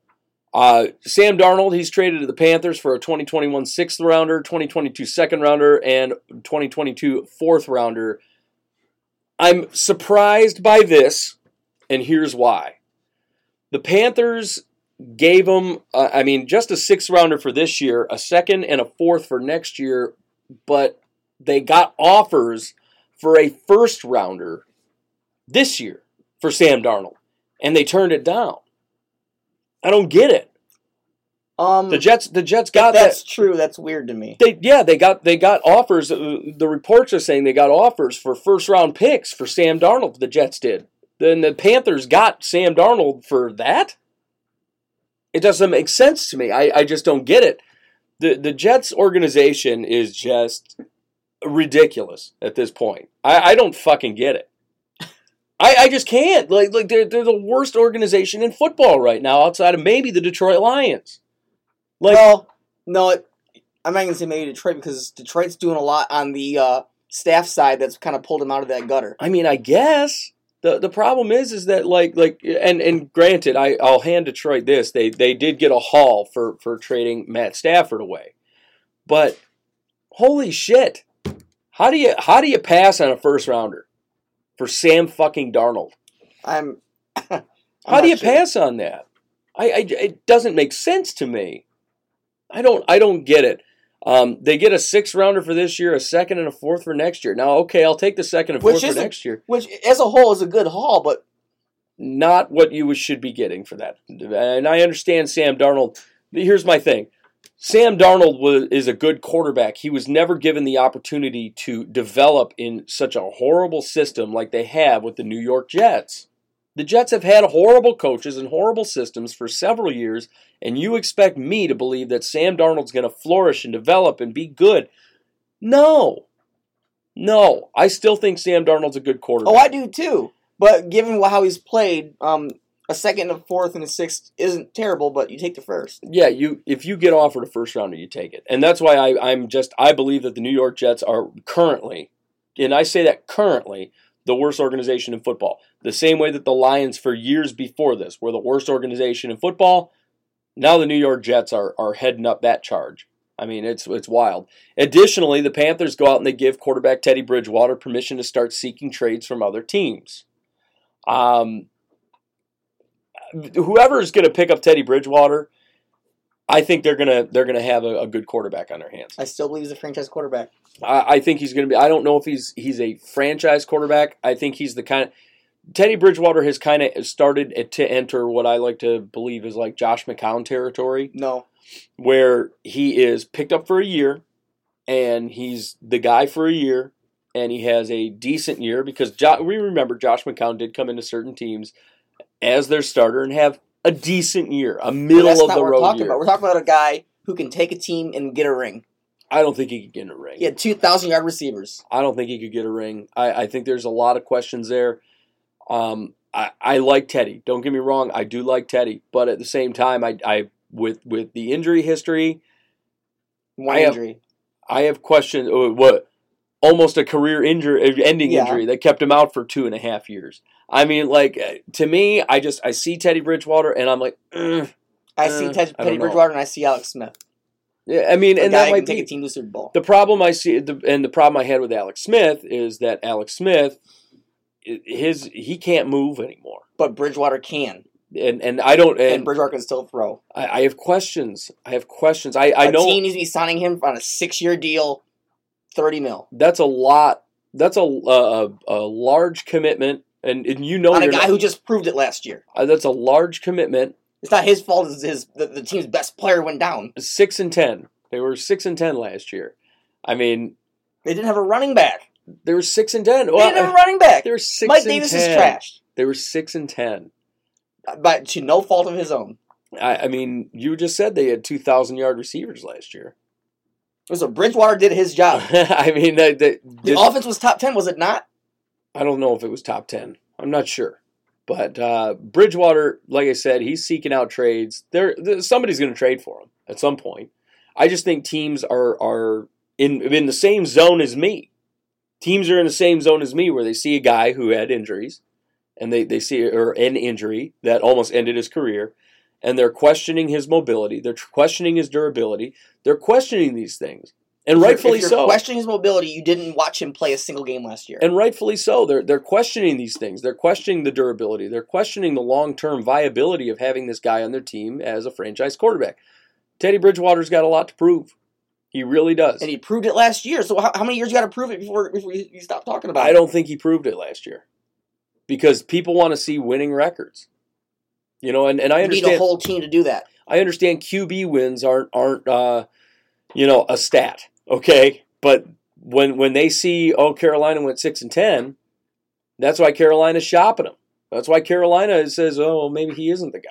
Sam Darnold. He's traded to the Panthers for a 2021 sixth rounder, 2022 second rounder, and 2022 fourth rounder. I'm surprised by this, and here's why. The Panthers gave him, just a sixth-rounder for this year, a second and a fourth for next year, but they got offers for a first-rounder this year for Sam Darnold, and they turned it down. I don't get it. The Jets got that. That's true. That's weird to me. They got offers. The reports are saying they got offers for first-round picks for Sam Darnold, the Jets did. Then the Panthers got Sam Darnold for that? It doesn't make sense to me. I just don't get it. The Jets organization is just ridiculous at this point. I don't fucking get it. I just can't. Like they're the worst organization in football right now outside of maybe the Detroit Lions. I'm not going to say maybe Detroit because Detroit's doing a lot on the staff side that's kind of pulled them out of that gutter. I mean, I guess. The problem is that and granted, I'll hand Detroit this. They did get a haul for trading Matt Stafford away. But holy shit. How do you pass on a first rounder for Sam fucking Darnold? I'm how do you sure. pass on that? It doesn't make sense to me. I don't get it. They get a sixth rounder for this year, a second and a fourth for next year. Now, okay, I'll take the second and fourth for next year. Which, as a whole, is a good haul, but not what you should be getting for that. And I understand Sam Darnold. Here's my thing. Sam Darnold is a good quarterback. He was never given the opportunity to develop in such a horrible system like they have with the New York Jets. The Jets have had horrible coaches and horrible systems for several years, and you expect me to believe that Sam Darnold's going to flourish and develop and be good. No. I still think Sam Darnold's a good quarterback. Oh, I do too. But given how he's played, a second, a fourth, and a sixth isn't terrible, but you take the first. Yeah, if you get offered a first rounder, you take it. And that's why I believe that the New York Jets are currently, and I say that currently, the worst organization in football. The same way that the Lions for years before this were the worst organization in football, now the New York Jets are heading up that charge. I mean, it's wild. Additionally, the Panthers go out and they give quarterback Teddy Bridgewater permission to start seeking trades from other teams. Whoever is going to pick up Teddy Bridgewater, I think they're gonna have a good quarterback on their hands. I still believe he's a franchise quarterback. I think he's gonna be. I don't know if he's a franchise quarterback. I think he's the kind of Teddy Bridgewater has kind of started to enter what I like to believe is like Josh McCown territory. No, where he is picked up for a year, and he's the guy for a year, and he has a decent year because we remember Josh McCown did come into certain teams as their starter and have a decent year, a middle-of-the-road year. About. We're talking about a guy who can take a team and get a ring. I don't think he could get a ring. He had 2,000-yard receivers. I don't think he could get a ring. I think there's a lot of questions there. I like Teddy. Don't get me wrong. I do like Teddy. But at the same time, with the injury history, I have questions. Almost a career-ending injury that kept him out for 2.5 years. I mean, like, to me, I see Teddy Bridgewater, and I'm like, I see Teddy Bridgewater, and I see Alex Smith. Yeah, I mean, and that might take a team to Super Bowl. The problem I see, and the problem I had with Alex Smith is that Alex Smith, he can't move anymore. But Bridgewater can. And I don't. And Bridgewater can still throw. I have questions. I know team needs to be signing him on a 6-year deal. $30 million. That's a lot. That's a large commitment, and you know, on a guy who just proved it last year. That's a large commitment. It's not his fault. It's the team's best player went down. 6-10. They were 6-10 last year. I mean, they didn't have a running back. They were 6-10. Well, they didn't have a running back. They were 6-10. Mike Davis is trashed. They were 6-10, but to no fault of his own. I mean, you just said they had 2,000-yard receivers last year. So Bridgewater did his job. I mean, the offense was top 10, was it not? I don't know if it was top 10. I'm not sure. But Bridgewater, like I said, he's seeking out trades. Somebody's going to trade for him at some point. I just think teams are in the same zone as me. Teams are in the same zone as me where they see a guy who had injuries, and they see an injury that almost ended his career. And they're questioning his mobility. They're questioning his durability. They're questioning these things, and rightfully so. If you're questioning his mobility, you didn't watch him play a single game last year, and rightfully so. They're questioning these things. They're questioning the durability. They're questioning the long-term viability of having this guy on their team as a franchise quarterback. Teddy Bridgewater's got a lot to prove. He really does, and he proved it last year. So how many years you got to prove it before you stop talking about it? I don't think he proved it last year because people want to see winning records. You know, and I understand. You need a whole team to do that. I understand QB wins aren't a stat, okay? But when they see, Carolina went 6-10, that's why Carolina's shopping him. That's why Carolina says, maybe he isn't the guy.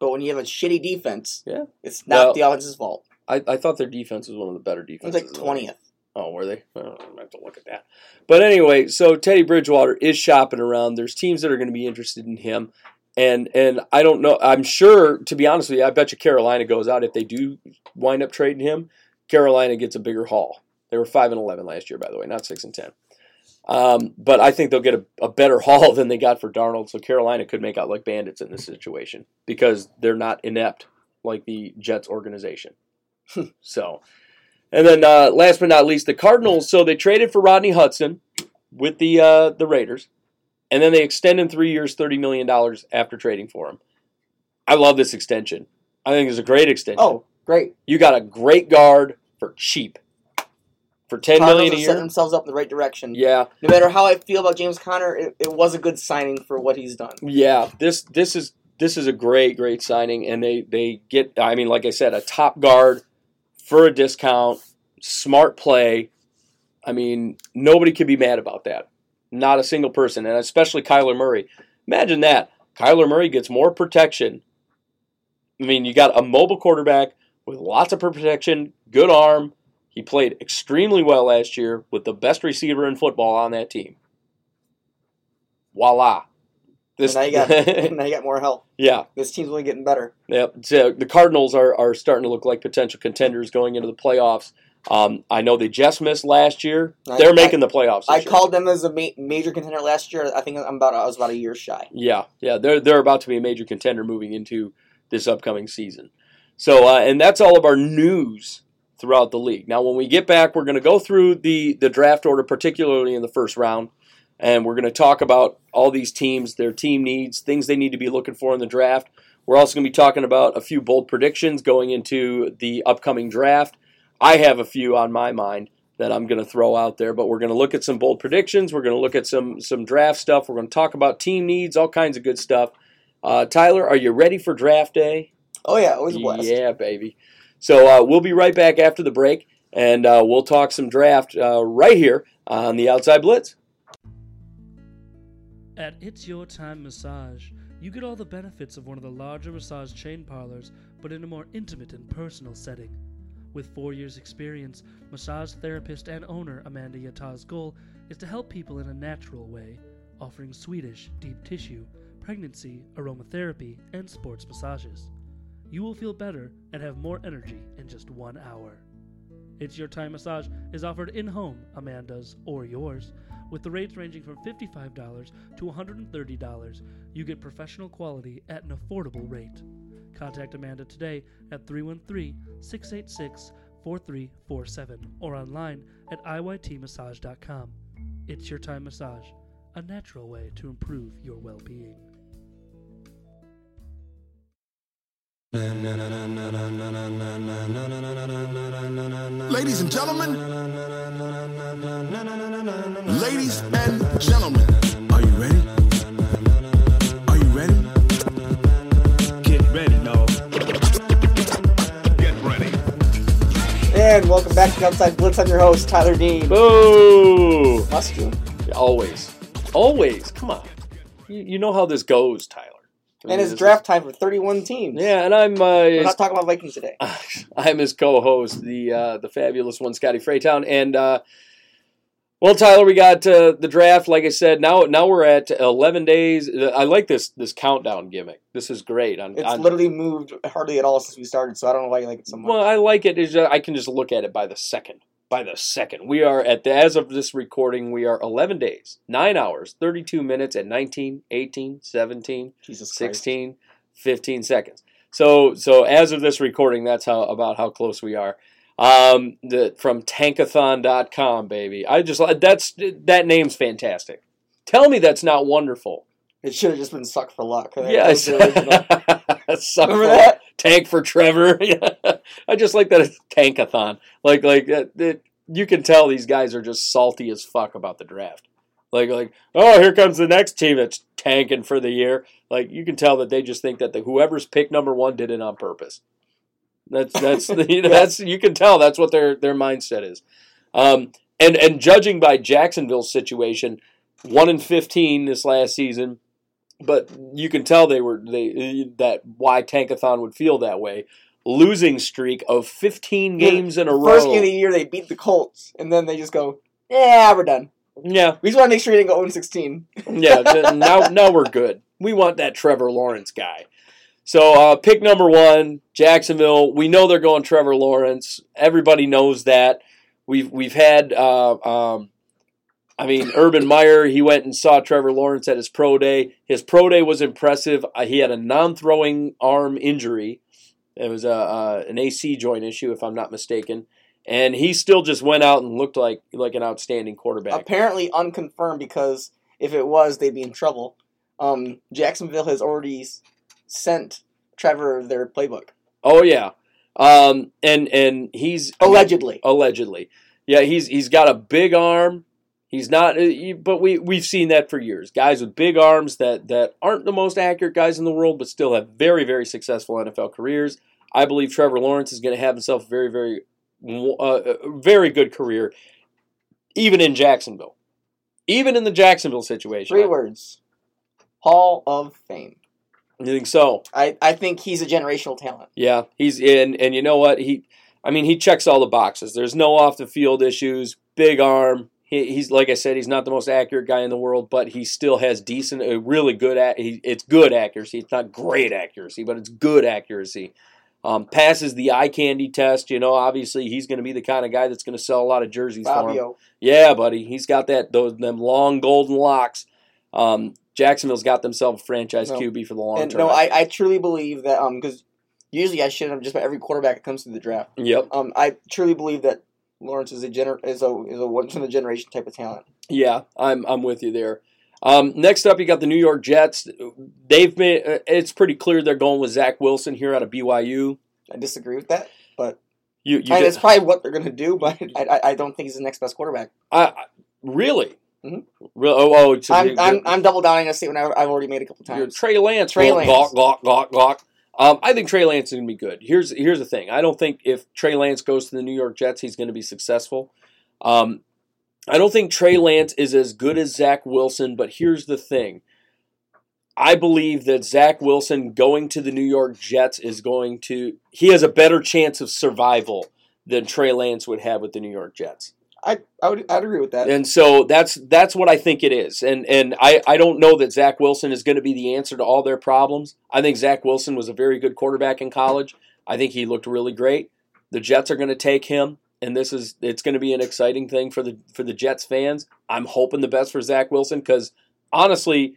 But when you have a shitty defense, it's not the offense's fault. I thought their defense was one of the better defenses. It was like 20th. Oh, were they? Oh, I'm going to have to look at that. But anyway, so Teddy Bridgewater is shopping around. There's teams that are going to be interested in him. And I don't know. I'm sure, to be honest with you, I bet you Carolina goes out. If they do wind up trading him, Carolina gets a bigger haul. They were 5-11 last year, by the way, not 6-10. But I think they'll get a better haul than they got for Darnold. So Carolina could make out like bandits in this situation because they're not inept like the Jets organization. So, and then last but not least, the Cardinals. So they traded for Rodney Hudson with the Raiders. And then they extend him 3 years, $30 million after trading for him. I love this extension. I think it's a great extension. Oh, great. You got a great guard for cheap. For $10 million a year. Setting themselves up in the right direction. Yeah. No matter how I feel about James Conner, it was a good signing for what he's done. Yeah. This is a great, great signing. And they get, I mean, like I said, a top guard for a discount, smart play. I mean, nobody could be mad about that. Not a single person, and especially Kyler Murray. Imagine that. Kyler Murray gets more protection. I mean, you got a mobile quarterback with lots of protection, good arm. He played extremely well last year with the best receiver in football on that team. Voila. Now you got more help. Yeah. This team's only getting better. Yep. So the Cardinals are starting to look like potential contenders going into the playoffs. I know they just missed last year. They're making the playoffs. I called them as a major contender last year. I think I was about a year shy. Yeah, they're about to be a major contender moving into this upcoming season. So, and that's all of our news throughout the league. Now, when we get back, we're going to go through the draft order, particularly in the first round, and we're going to talk about all these teams, their team needs, things they need to be looking for in the draft. We're also going to be talking about a few bold predictions going into the upcoming draft. I have a few on my mind that I'm going to throw out there, but we're going to look at some bold predictions. We're going to look at some draft stuff. We're going to talk about team needs, all kinds of good stuff. Tyler, are you ready for draft day? Oh, yeah, always a blast. Yeah, baby. So we'll be right back after the break, and we'll talk some draft right here on the Outside Blitz. At It's Your Time Massage, You get all the benefits of one of the larger massage chain parlors, but in a more intimate and personal setting. With 4 years' experience, massage therapist and owner Amanda Yatah's goal is to help people in a natural way, offering Swedish, deep tissue, pregnancy, aromatherapy, and sports massages. You will feel better and have more energy in just 1 hour. It's Your Time Massage is offered in-home, Amanda's or yours, with the rates ranging from $55 to $130. You get professional quality at an affordable rate. Contact Amanda today at 313-686-4347 or online at iytmassage.com. It's Your Time Massage, a natural way to improve your well-being. Ladies and gentlemen, are you ready? Are you ready? Get ready, no. Get ready. And welcome back to Outside Blitz. I'm your host, Tyler Dean. Boo! Must you? Always. Always. Come on. You know how this goes, Tyler. And it's draft time for 31 teams. Yeah, and we're not talking about Vikings today. I'm his co-host, the fabulous one, Scotty Freytown. And, well, Tyler, we got the draft, like I said. Now we're at 11 days. I like this countdown gimmick. This is great. It's literally moved hardly at all since we started, so I don't know why you like it so much. Well, I like it. I can just look at it by the second. We are at as of this recording, we are 11 days, 9 hours, 32 minutes, and 19, 18, 17, Jesus 16, Christ. 15 seconds. So as of this recording, that's about how close we are. From tankathon.com, baby. That name's fantastic. Tell me that's not wonderful. It should have just been Suck for Luck. Yes. Suck for Luck. Tank for Trevor. I just like that it's tankathon. Like that, you can tell these guys are just salty as fuck about the draft. Like oh, here comes the next team that's tanking for the year. Like you can tell that they just think that whoever's picked number one did it on purpose. That's that's you can tell that's what their mindset is. And judging by Jacksonville's situation, 1-15 this last season. But you can tell why Tankathon would feel that way. Losing streak of 15 games in a row. First game of the year they beat the Colts, and then they just go, yeah, we're done. Yeah, we just want to make sure you didn't go 0-16. Yeah, now we're good. We want that Trevor Lawrence guy. So pick number one, Jacksonville. We know they're going Trevor Lawrence. Everybody knows that. We've had. Urban Meyer, he went and saw Trevor Lawrence at his pro day. His pro day was impressive. He had a non-throwing arm injury. It was an AC joint issue, if I'm not mistaken. And he still just went out and looked like an outstanding quarterback. Apparently unconfirmed, because if it was, they'd be in trouble. Jacksonville has already sent Trevor their playbook. Oh, yeah. And he's... Allegedly. Yeah, he's got a big arm. He's not, but we've seen that for years. Guys with big arms that aren't the most accurate guys in the world, but still have very, very successful NFL careers. I believe Trevor Lawrence is going to have himself a very, very, very good career, even in Jacksonville, even in the Jacksonville situation. Three words: Hall of Fame. You think so? I think he's a generational talent. Yeah, he's in, and you know what? He checks all the boxes. There's no off the field issues. Big arm. He's like I said, he's not the most accurate guy in the world, but he still has it's good accuracy. It's not great accuracy, but it's good accuracy. Passes the eye candy test. You know, obviously he's going to be the kind of guy that's going to sell a lot of jerseys for him. Yeah, buddy, he's got them long golden locks. Jacksonville's got themselves a franchise QB for the long term. No, I truly believe that because usually I shit on just about every quarterback that comes to the draft. Yep. I truly believe that Lawrence is a once in a generation type of talent. Yeah, I'm with you there. Next up, you got the New York Jets. It's pretty clear they're going with Zach Wilson here out of BYU. I disagree with that, but it's probably what they're going to do. But I don't think he's the next best quarterback. Really? Mm-hmm. I'm double down on a statement I've already made a couple times. You're Trey Lance. Gawk. I think Trey Lance is going to be good. Here's the thing. I don't think if Trey Lance goes to the New York Jets, he's going to be successful. I don't think Trey Lance is as good as Zach Wilson, but here's the thing. I believe that Zach Wilson going to the New York Jets he has a better chance of survival than Trey Lance would have with the New York Jets. I'd agree with that. And so that's what I think it is. And I don't know that Zach Wilson is going to be the answer to all their problems. I think Zach Wilson was a very good quarterback in college. I think he looked really great. The Jets are going to take him, and it's going to be an exciting thing for the Jets fans. I'm hoping the best for Zach Wilson because, honestly,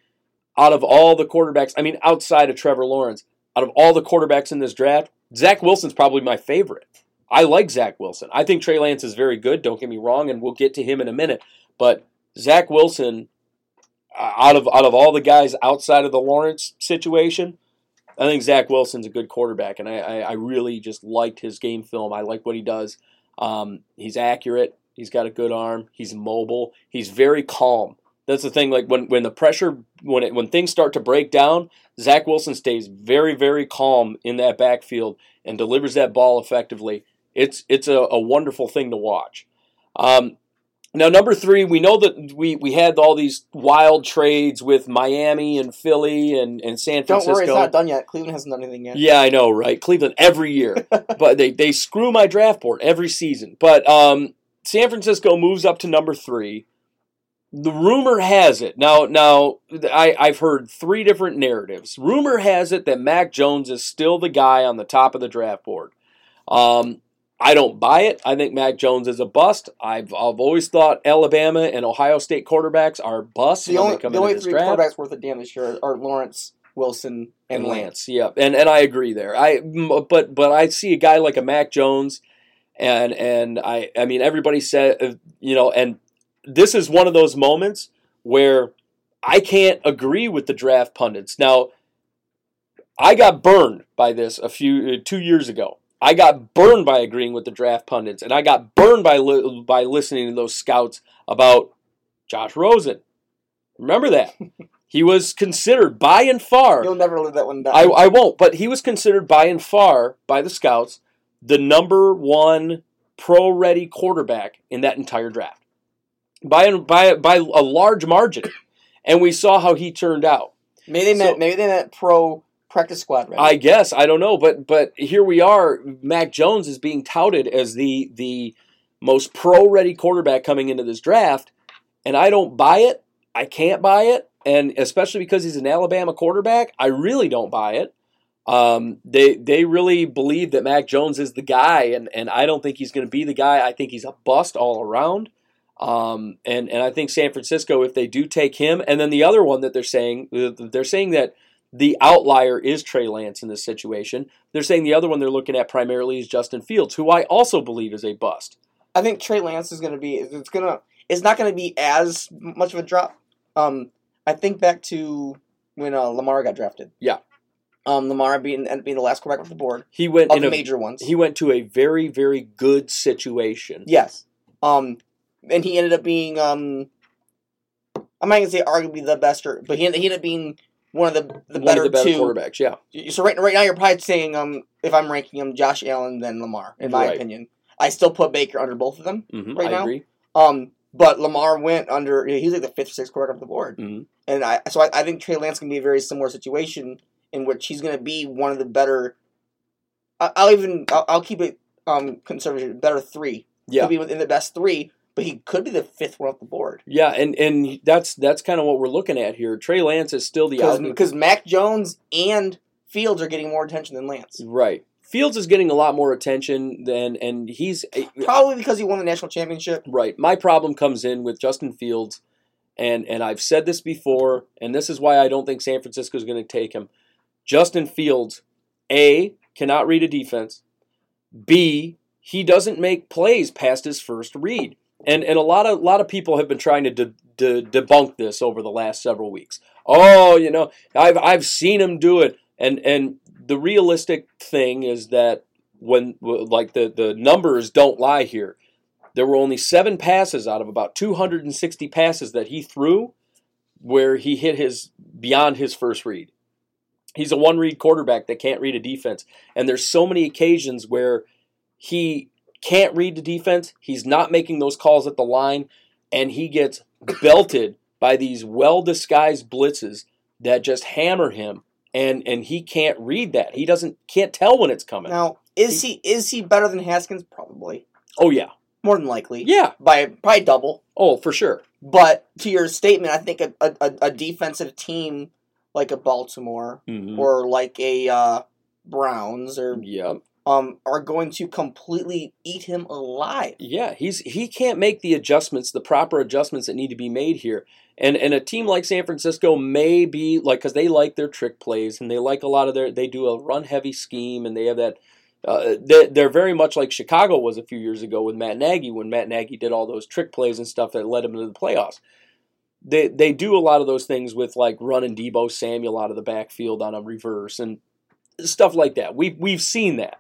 out of all the quarterbacks, I mean, outside of Trevor Lawrence, out of all the quarterbacks in this draft, Zach Wilson's probably my favorite. I like Zach Wilson. I think Trey Lance is very good, don't get me wrong, and we'll get to him in a minute. But Zach Wilson, out of all the guys outside of the Lawrence situation, I think Zach Wilson's a good quarterback, and I really just liked his game film. I like what he does. He's accurate. He's got a good arm. He's mobile. He's very calm. That's the thing. Like when the pressure, when things start to break down, Zach Wilson stays very, very calm in that backfield and delivers that ball effectively. It's a wonderful thing to watch. Now, number three, we know that we had all these wild trades with Miami and Philly and San Francisco. Don't worry, it's not done yet. Cleveland hasn't done anything yet. Yeah, I know, right? Cleveland every year. But they screw my draft board every season. But San Francisco moves up to number 3. The rumor has it, now I've heard 3 different narratives. Rumor has it that Mac Jones is still the guy on the top of the draft board. I don't buy it. I think Mac Jones is a bust. I've always thought Alabama and Ohio State quarterbacks are busts. The only three quarterbacks worth a damn this year are Lawrence, Wilson, and Lance. Yeah, and I agree there. But I see a guy like a Mac Jones, and I mean everybody said, you know, and this is one of those moments where I can't agree with the draft pundits. Now, I got burned by this 2 years ago. I got burned by agreeing with the draft pundits, and I got burned by listening to those scouts about Josh Rosen. Remember that. He was considered by and far. You'll never live that one down. I won't, but he was considered by and far by the scouts the number one pro-ready quarterback in that entire draft by a large margin, and we saw how he turned out. Maybe they meant pro practice squad, right? I guess. I don't know. But here we are. Mac Jones is being touted as the most pro-ready quarterback coming into this draft, and I don't buy it. I can't buy it, and especially because he's an Alabama quarterback, I really don't buy it. They really believe that Mac Jones is the guy, and I don't think he's going to be the guy. I think he's a bust all around. And I think San Francisco, if they do take him, and then the other one that they're saying that the outlier is Trey Lance in this situation. They're saying the other one they're looking at primarily is Justin Fields, who I also believe is a bust. I think Trey Lance is going to be. It's not going to be as much of a drop. I think back to when Lamar got drafted. Yeah. Lamar ended up being the last quarterback off the board. He went of in the major ones. He went to a very, very good situation. Yes. And he ended up being. I'm not going to say arguably the best, but he ended up being. One of the better quarterbacks, yeah. So right now you're probably saying, if I'm ranking them, Josh Allen, then Lamar, in my opinion. I still put Baker under both of them right now. I agree. But Lamar went under, he's like the 5th or 6th quarterback of the board. Mm-hmm. So I think Trey Lance can be a very similar situation in which he's going to be one of the better, I'll keep it conservative, better 3. Yeah. He'll be within the best 3. But he could be the 5th one off the board. Yeah, and that's kind of what we're looking at here. Trey Lance is still the outlier. Because Mac Jones and Fields are getting more attention than Lance. Right. Fields is getting a lot more attention than, and he's... Probably because he won the national championship. Right. My problem comes in with Justin Fields, and I've said this before, and this is why I don't think San Francisco is going to take him. Justin Fields, A, cannot read a defense. B, he doesn't make plays past his first read. And a lot of people have been trying to debunk this over the last several weeks. Oh, you know, I've seen him do it. And the realistic thing is that when like the numbers don't lie here. There were only 7 passes out of about 260 passes that he threw where he hit his beyond his first read. He's a one-read quarterback that can't read a defense. And there's so many occasions where he can't read the defense, he's not making those calls at the line, and he gets belted by these well-disguised blitzes that just hammer him, and he can't read that. He can't tell when it's coming. Now, is he better than Haskins? Probably. Oh yeah, more than likely. Yeah, by probably double. Oh, for sure. But to your statement, I think a defensive team like a Baltimore or like a Browns or are going to completely eat him alive. Yeah, he can't make the proper adjustments that need to be made here. And a team like San Francisco may be like, because they like their trick plays and they like a lot of they do a run heavy scheme, and they have that. They're very much like Chicago was a few years ago with Matt Nagy, when Matt Nagy did all those trick plays and stuff that led him into the playoffs. They do a lot of those things with like running Deebo Samuel out of the backfield on a reverse and stuff like that. We've seen that.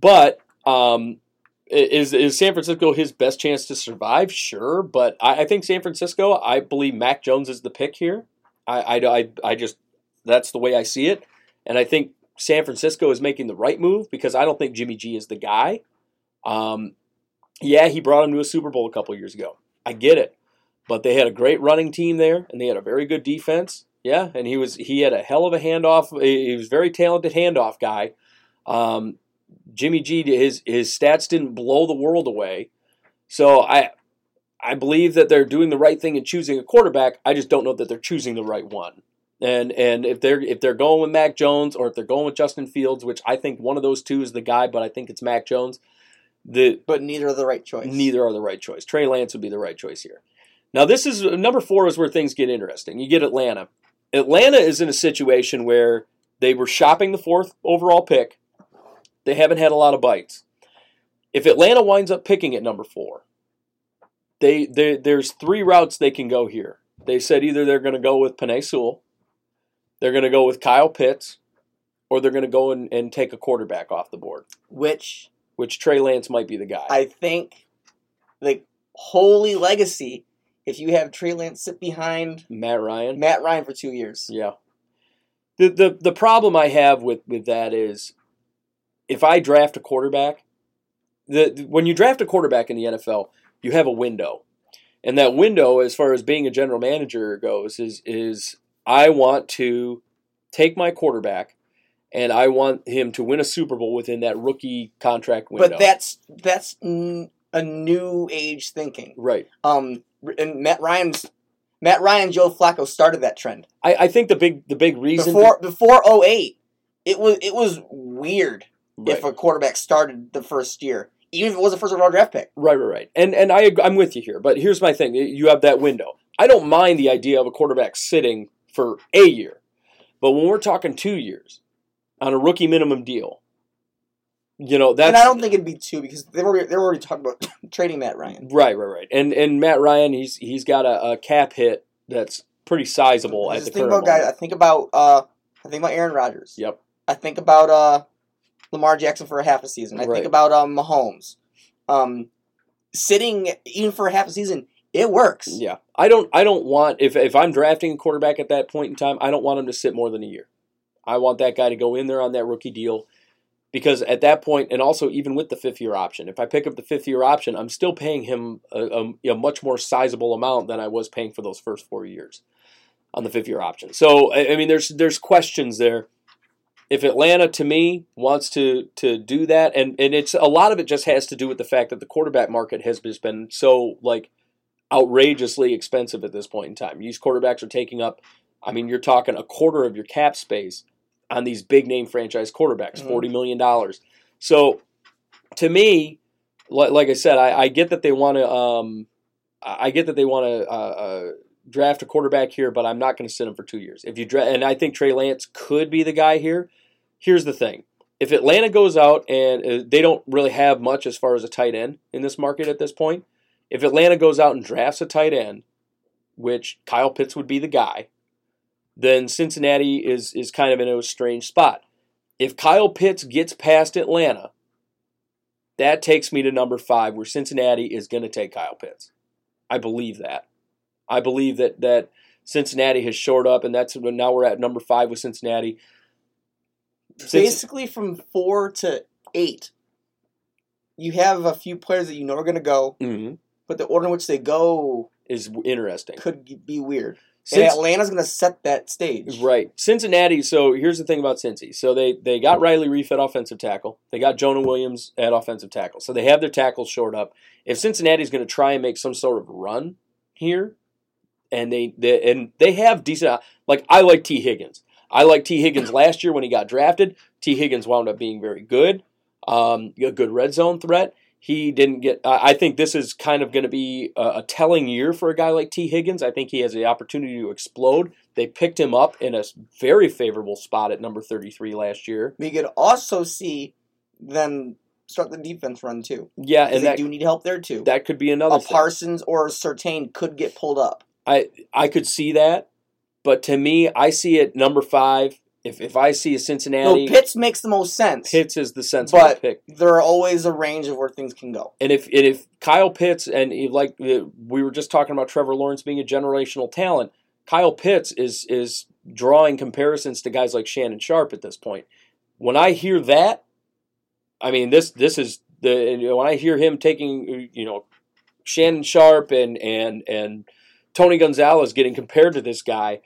But is San Francisco his best chance to survive? Sure, but I think San Francisco, I believe Mac Jones is the pick here. I just, that's the way I see it. And I think San Francisco is making the right move because I don't think Jimmy G is the guy. He brought him to a Super Bowl a couple years ago. I get it. But they had a great running team there, and they had a very good defense. Yeah, and he had a hell of a handoff. He was a very talented handoff guy. Jimmy G, his stats didn't blow the world away. So I believe that they're doing the right thing in choosing a quarterback. I just don't know that they're choosing the right one. And if they're going with Mac Jones or if they're going with Justin Fields, which I think one of those two is the guy, but I think it's Mac Jones. But neither are the right choice. Neither are the right choice. Trey Lance would be the right choice here. Now, this is number 4 is where things get interesting. You get Atlanta. Atlanta is in a situation where they were shopping the 4th overall pick. They haven't had a lot of bites. If Atlanta winds up picking at number 4, there's 3 routes they can go here. They said either they're going to go with Penei Sewell, they're going to go with Kyle Pitts, or they're going to go and take a quarterback off the board. Which Trey Lance might be the guy. I think the holy legacy. If you have Trey Lance sit behind Matt Ryan for 2 years. Yeah. The problem I have with that is if I draft a quarterback, when you draft a quarterback in the NFL, you have a window. And that window, as far as being a general manager goes, is I want to take my quarterback and I want him to win a Super Bowl within that rookie contract window. But that's a new age thinking. Right. And Matt Ryan, Joe Flacco started that trend. I think the big reason before 08, it was weird if a quarterback started the first year, even if it was a first overall draft pick. Right. And I'm with you here, but here's my thing: you have that window. I don't mind the idea of a quarterback sitting for a year, but when we're talking 2 years on a rookie minimum deal. You know, that's, and I don't think it'd be 2 because they were already talking about trading Matt Ryan. Right. And Matt Ryan, he's got a cap hit that's pretty sizable at the current moment. I think about Aaron Rodgers. Yep. I think about Lamar Jackson for a half a season. I think about Mahomes. Sitting even for a half a season, it works. Yeah, I don't want if I'm drafting a quarterback at that point in time, I don't want him to sit more than a year. I want that guy to go in there on that rookie deal. Because at that point, and also even with the 5th-year option, if I pick up the 5th-year option, I'm still paying him a much more sizable amount than I was paying for those first 4 years on the 5th-year option. So, I mean, there's questions there. If Atlanta, to me, wants to do that, and it's a lot of it just has to do with the fact that the quarterback market has just been so, like, outrageously expensive at this point in time. These quarterbacks are taking up, I mean, you're talking a quarter of your cap space on these big-name franchise quarterbacks, $40 million. So, to me, like I said, I get that they want to draft a quarterback here, but I'm not going to sit him for 2 years. And I think Trey Lance could be the guy here. Here's the thing. If Atlanta goes out, and they don't really have much as far as a tight end in this market at this point, if Atlanta goes out and drafts a tight end, which Kyle Pitts would be the guy, then Cincinnati is kind of in a strange spot. If Kyle Pitts gets past Atlanta, that takes me to number 5, where Cincinnati is going to take Kyle Pitts. I believe that. I believe that Cincinnati has shored up, and that's now we're at number 5 with Cincinnati. Basically, from 4 to 8, you have a few players that you know are going to go, but the order in which they go is interesting. Could be weird. And Atlanta's going to set that stage. Right. Cincinnati, so here's the thing about Cincy. So they got Riley Reiff at offensive tackle. They got Jonah Williams at offensive tackle. So they have their tackles shored up. If Cincinnati's going to try and make some sort of run here, and they have decent – like, I like T. Higgins. I like T. Higgins last year when he got drafted. T. Higgins wound up being very good, a good red zone threat. He didn't get. I think this is kind of going to be a telling year for a guy like T. Higgins. I think he has the opportunity to explode. They picked him up in a very favorable spot at number 33 last year. We could also see them start the defense run too. Yeah, and they do need help there too. That could be another. Parsons or a Surtain could get pulled up. I could see that, but to me, I see it number 5. If I see a Cincinnati... No, Pitts makes the most sense. Pitts is the sensible pick. But there are always a range of where things can go. And if Kyle Pitts, and like we were just talking about Trevor Lawrence being a generational talent, Kyle Pitts is drawing comparisons to guys like Shannon Sharpe at this point. When I hear that, I mean, this is... when I hear him taking, Shannon Sharpe and Tony Gonzalez getting compared to this guy,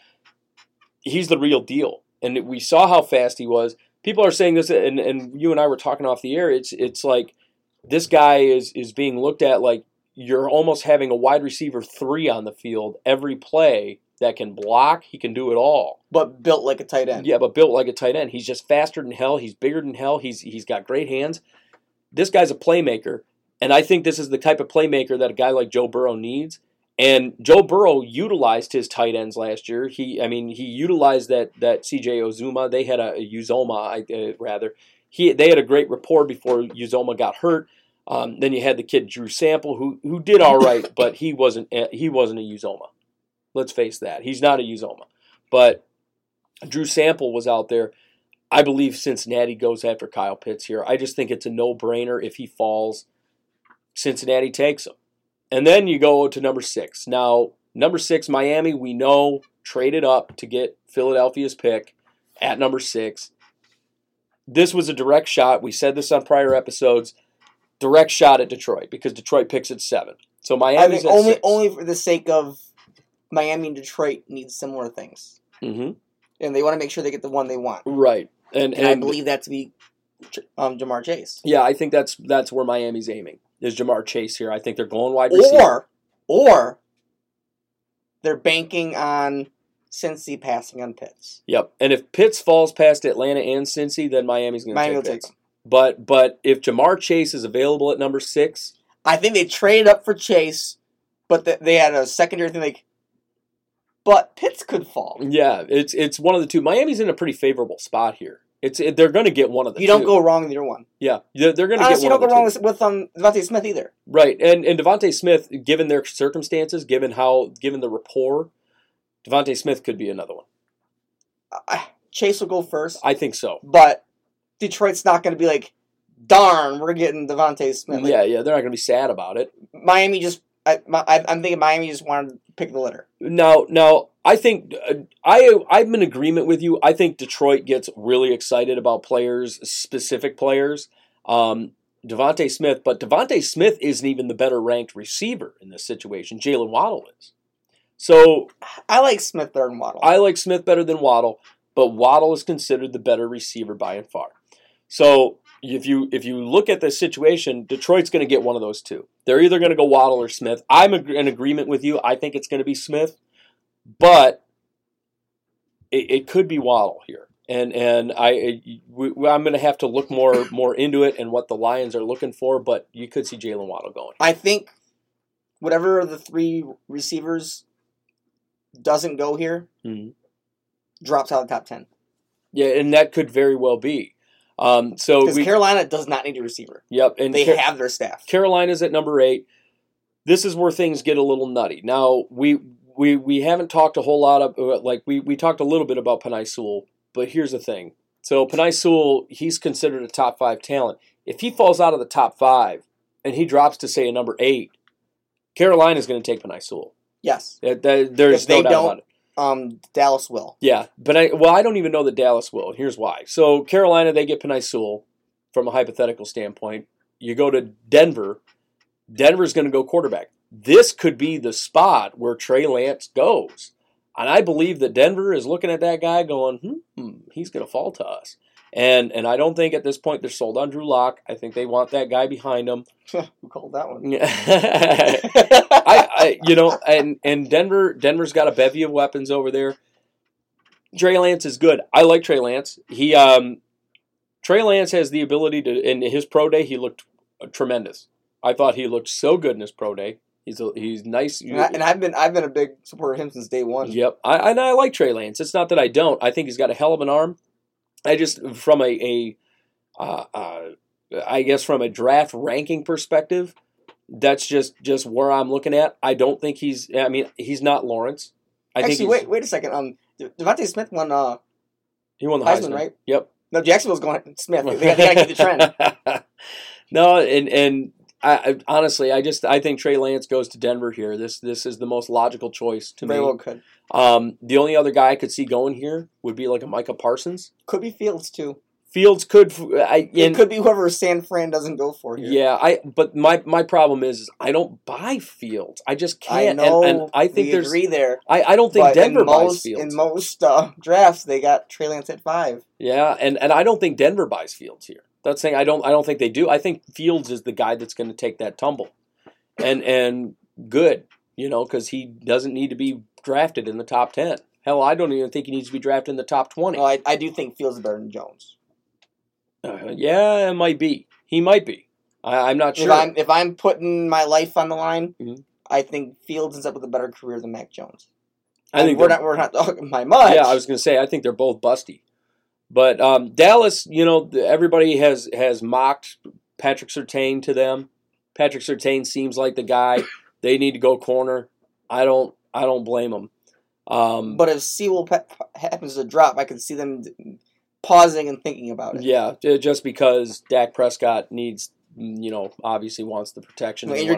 he's the real deal. And we saw how fast he was. People are saying this, and you and I were talking off the air. It's like this guy is being looked at like you're almost having a wide receiver 3 on the field every play that can block. He can do it all. But built like a tight end. Yeah, but built like a tight end. He's just faster than hell. He's bigger than hell. He's got great hands. This guy's a playmaker, and I think this is the type of playmaker that a guy like Joe Burrow needs. And Joe Burrow utilized his tight ends last year. He utilized that C.J. Uzoma. They had a Uzoma. They had a great rapport before Uzoma got hurt. Then you had the kid Drew Sample, who did all right, but he wasn't a Uzoma. Let's face that, he's not a Uzoma. But Drew Sample was out there. I believe Cincinnati goes after Kyle Pitts here. I just think it's a no-brainer. If he falls, Cincinnati takes him. And then you go to number 6. Now, number 6, Miami, we know, traded up to get Philadelphia's pick at number 6. This was a direct shot. We said this on prior episodes. Direct shot at Detroit because Detroit picks at 7. So Miami's at 6. Only for the sake of Miami and Detroit need similar things. Mm-hmm. And they want to make sure they get the one they want. Right. And I believe that to be Jamar Chase. Yeah, I think that's where Miami's aiming. There's Jamar Chase here. I think they're going wide receiver. Or they're banking on Cincy passing on Pitts. Yep. And if Pitts falls past Atlanta and Cincy, then Miami's going to take Pitts. But if Jamar Chase is available at number 6. I think they traded up for Chase, but they had a secondary thing like, but Pitts could fall. Yeah, it's one of the two. Miami's in a pretty favorable spot here. They're going to get one of the two. You don't go wrong with your one. Yeah, they're going to get one of the two. Honestly, you don't go wrong with Devontae Smith either. Right, and Devontae Smith, given their circumstances, given the rapport, Devontae Smith could be another one. Chase will go first. I think so. But Detroit's not going to be like, darn, we're getting Devontae Smith. Like, yeah, they're not going to be sad about it. Miami just... I'm thinking Miami just wanted to pick the litter. No, I think I'm in agreement with you. I think Detroit gets really excited about specific players. Devontae Smith, but Devontae Smith isn't even the better ranked receiver in this situation. Jalen Waddle is. So I like Smith better than Waddle. But Waddle is considered the better receiver by and far. So if you look at the situation, Detroit's going to get one of those two. They're either going to go Waddle or Smith. I'm in agreement with you. I think it's going to be Smith, but it could be Waddle here. I'm going to have to look more into it and what the Lions are looking for, but you could see Jalen Waddle going. I think whatever the 3 receivers doesn't go here, drops out of the top 10. Yeah, and that could very well be. Because Carolina does not need a receiver. Yep. And they have their staff. Carolina's at number 8. This is where things get a little nutty. Now, we haven't talked a whole lot about, like, we talked a little bit about Penei Sewell, but here's the thing. So Penei Sewell, he's considered a top 5 talent. If he falls out of the top 5 and he drops to, say, a number 8, Carolina's going to take Penei Sewell. Yes. There's no doubt about it. Dallas will. Yeah, but I don't even know that Dallas will. Here's why. So Carolina, they get Penei Sewell from a hypothetical standpoint. You go to Denver. Denver's going to go quarterback. This could be the spot where Trey Lance goes. And I believe that Denver is looking at that guy going, he's going to fall to us. And I don't think at this point they're sold on Drew Lock. I think they want that guy behind them. Who called that one? And Denver's got a bevy of weapons over there. Trey Lance is good. I like Trey Lance. Trey Lance has the ability to. In his pro day, he looked tremendous. I thought he looked so good in his pro day. He's nice. And I've been a big supporter of him since day one. Yep. I like Trey Lance. It's not that I don't. I think he's got a hell of an arm. I just, from a draft ranking perspective, that's just where I'm looking at. I don't think he's not Lawrence. Wait a second. Devontae Smith won. He won the Heisman, right? Yep. No, Jacksonville's going to Smith. They got to keep the trend. No, and I think Trey Lance goes to Denver here. This is the most logical choice to me. Very well could. The only other guy I could see going here would be like a Micah Parsons. Could be Fields too. Fields could. It could be whoever San Fran doesn't go for here. Yeah, but my problem is I don't buy Fields. I just can't. I know. And I think there's agree there. I don't think Denver buys Fields. In most drafts, they got Trey Lance at 5. Yeah, and I don't think Denver buys Fields here. That's saying I don't think they do. I think Fields is the guy that's going to take that tumble, and good, because he doesn't need to be drafted in the top 10. Hell, I don't even think he needs to be drafted in the top 20. Well, I do think Fields is better than Jones. Yeah, it might be. He might be. I'm not sure. If I'm putting my life on the line, mm-hmm. I think Fields ends up with a better career than Mac Jones. We're not talking by much. Yeah, I was going to say I think they're both busty. But Dallas, everybody has mocked Patrick Surtain to them. Patrick Surtain seems like the guy. They need to go corner. I don't blame them. But if Sewell happens to drop, I can see them pausing and thinking about it. Yeah, just because Dak Prescott needs, obviously wants the protection. And you're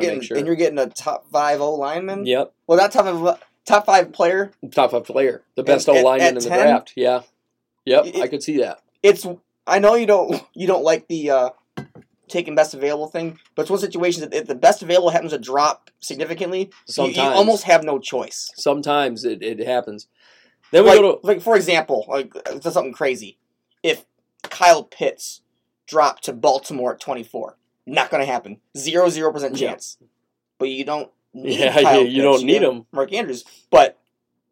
getting a top 5 O-lineman? Yep. Well, not top five player. Top 5 player. The best O-lineman in the draft. Yeah. Yep, I could see that. I know you don't like the taking best available thing, but it's one situation that if the best available happens to drop significantly, you almost have no choice. Sometimes it happens. Then for example, something crazy. If Kyle Pitts dropped to Baltimore at 24, not going to happen. 0% chance. Yeah. But you don't need Kyle Pitts. You don't need him. Mark Andrews, but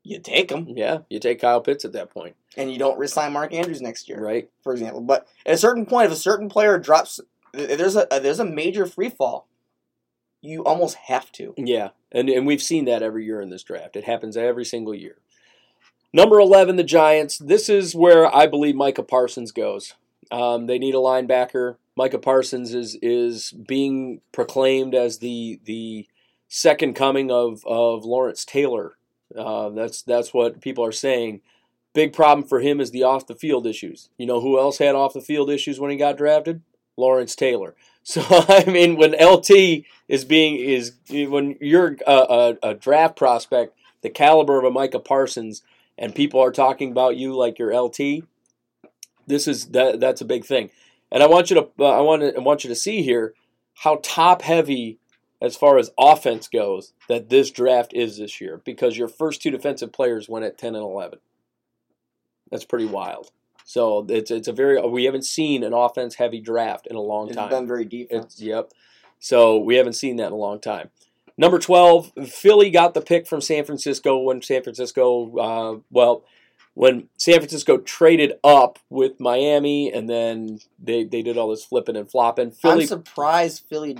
you take him. Yeah, you take Kyle Pitts at that point. And you don't re-sign Mark Andrews next year, right? For example, but at a certain point, if a certain player drops, there's a major free fall. You almost have to. Yeah, and we've seen that every year in this draft. It happens every single year. Number 11, the Giants. This is where I believe Micah Parsons goes. They need a linebacker. Micah Parsons is being proclaimed as the second coming of Lawrence Taylor. That's what people are saying. Big problem for him is the off-the-field issues. You know who else had off-the-field issues when he got drafted? Lawrence Taylor. So, when LT when you're a draft prospect, the caliber of a Micah Parsons, and people are talking about you like you're LT, that's a big thing. And I want you to see here how top-heavy as far as offense goes that this draft is this year, because your first two defensive players went at 10 and 11. That's pretty wild. So it's a very, we haven't seen an offense heavy draft in a long time. It's been very defense. Yep. So we haven't seen that in a long time. Number 12, Philly got the pick from San Francisco when San Francisco traded up with Miami, and then they did all this flipping and flopping. I'm surprised Philly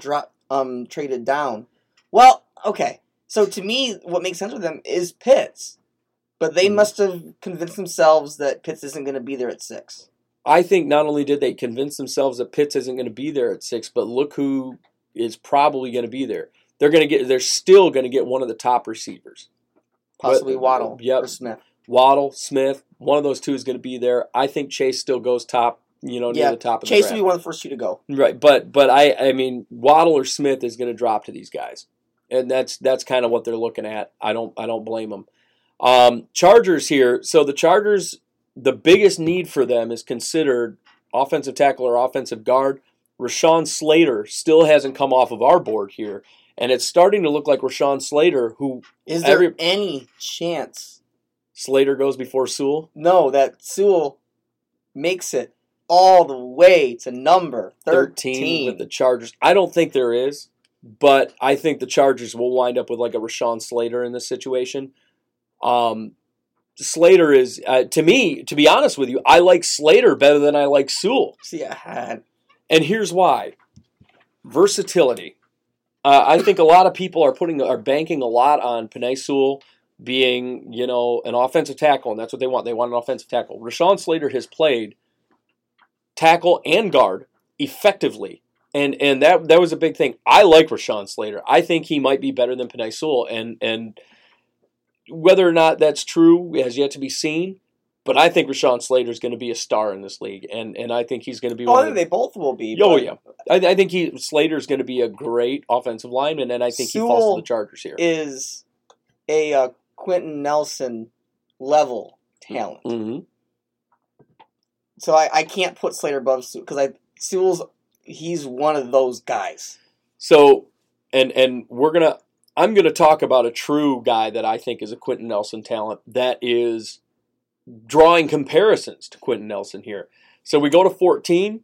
traded down. Well, okay. So to me, what makes sense with them is Pitts. But they must have convinced themselves that Pitts isn't going to be there at 6. I think not only did they convince themselves that Pitts isn't going to be there at 6, but look who is probably going to be there. They're still going to get one of the top receivers, possibly Waddle or Smith. Waddle, Smith, one of those two is going to be there. I think Chase still goes top. Near the top of the draft. Chase will be one of the first two to go. Right, but I mean Waddle or Smith is going to drop to these guys, and that's kind of what they're looking at. I don't blame them. Chargers here. So the Chargers, the biggest need for them is considered offensive tackle or offensive guard. Rashawn Slater still hasn't come off of our board here, and it's starting to look like Rashawn Slater, who... Is there any chance Slater goes before Sewell? No, that Sewell makes it all the way to number 13 with the Chargers. I don't think there is, but I think the Chargers will wind up with like a Rashawn Slater in this situation. Slater is, to me, to be honest with you, I like Slater better than I like Sewell. Yeah. And here's why. Versatility. I think a lot of people are banking a lot on Penei Sewell being, you know, an offensive tackle, and that's what they want. They want an offensive tackle. Rashawn Slater has played tackle and guard effectively, and that was a big thing. I like Rashawn Slater. I think he might be better than Penei Sewell, and whether or not that's true has yet to be seen. But I think Rashawn Slater is going to be a star in this league, and I think he's going to be. I think they both will be. Oh yeah, I think Slater is going to be a great offensive lineman, and I think Sewell he falls to the Chargers here. Is a Quentin Nelson level talent. Mm-hmm. So I can't put Slater above Sewell because he's one of those guys. So and I'm gonna talk about a true guy that I think is a Quentin Nelson talent that is drawing comparisons to Quentin Nelson here. So we go to 14.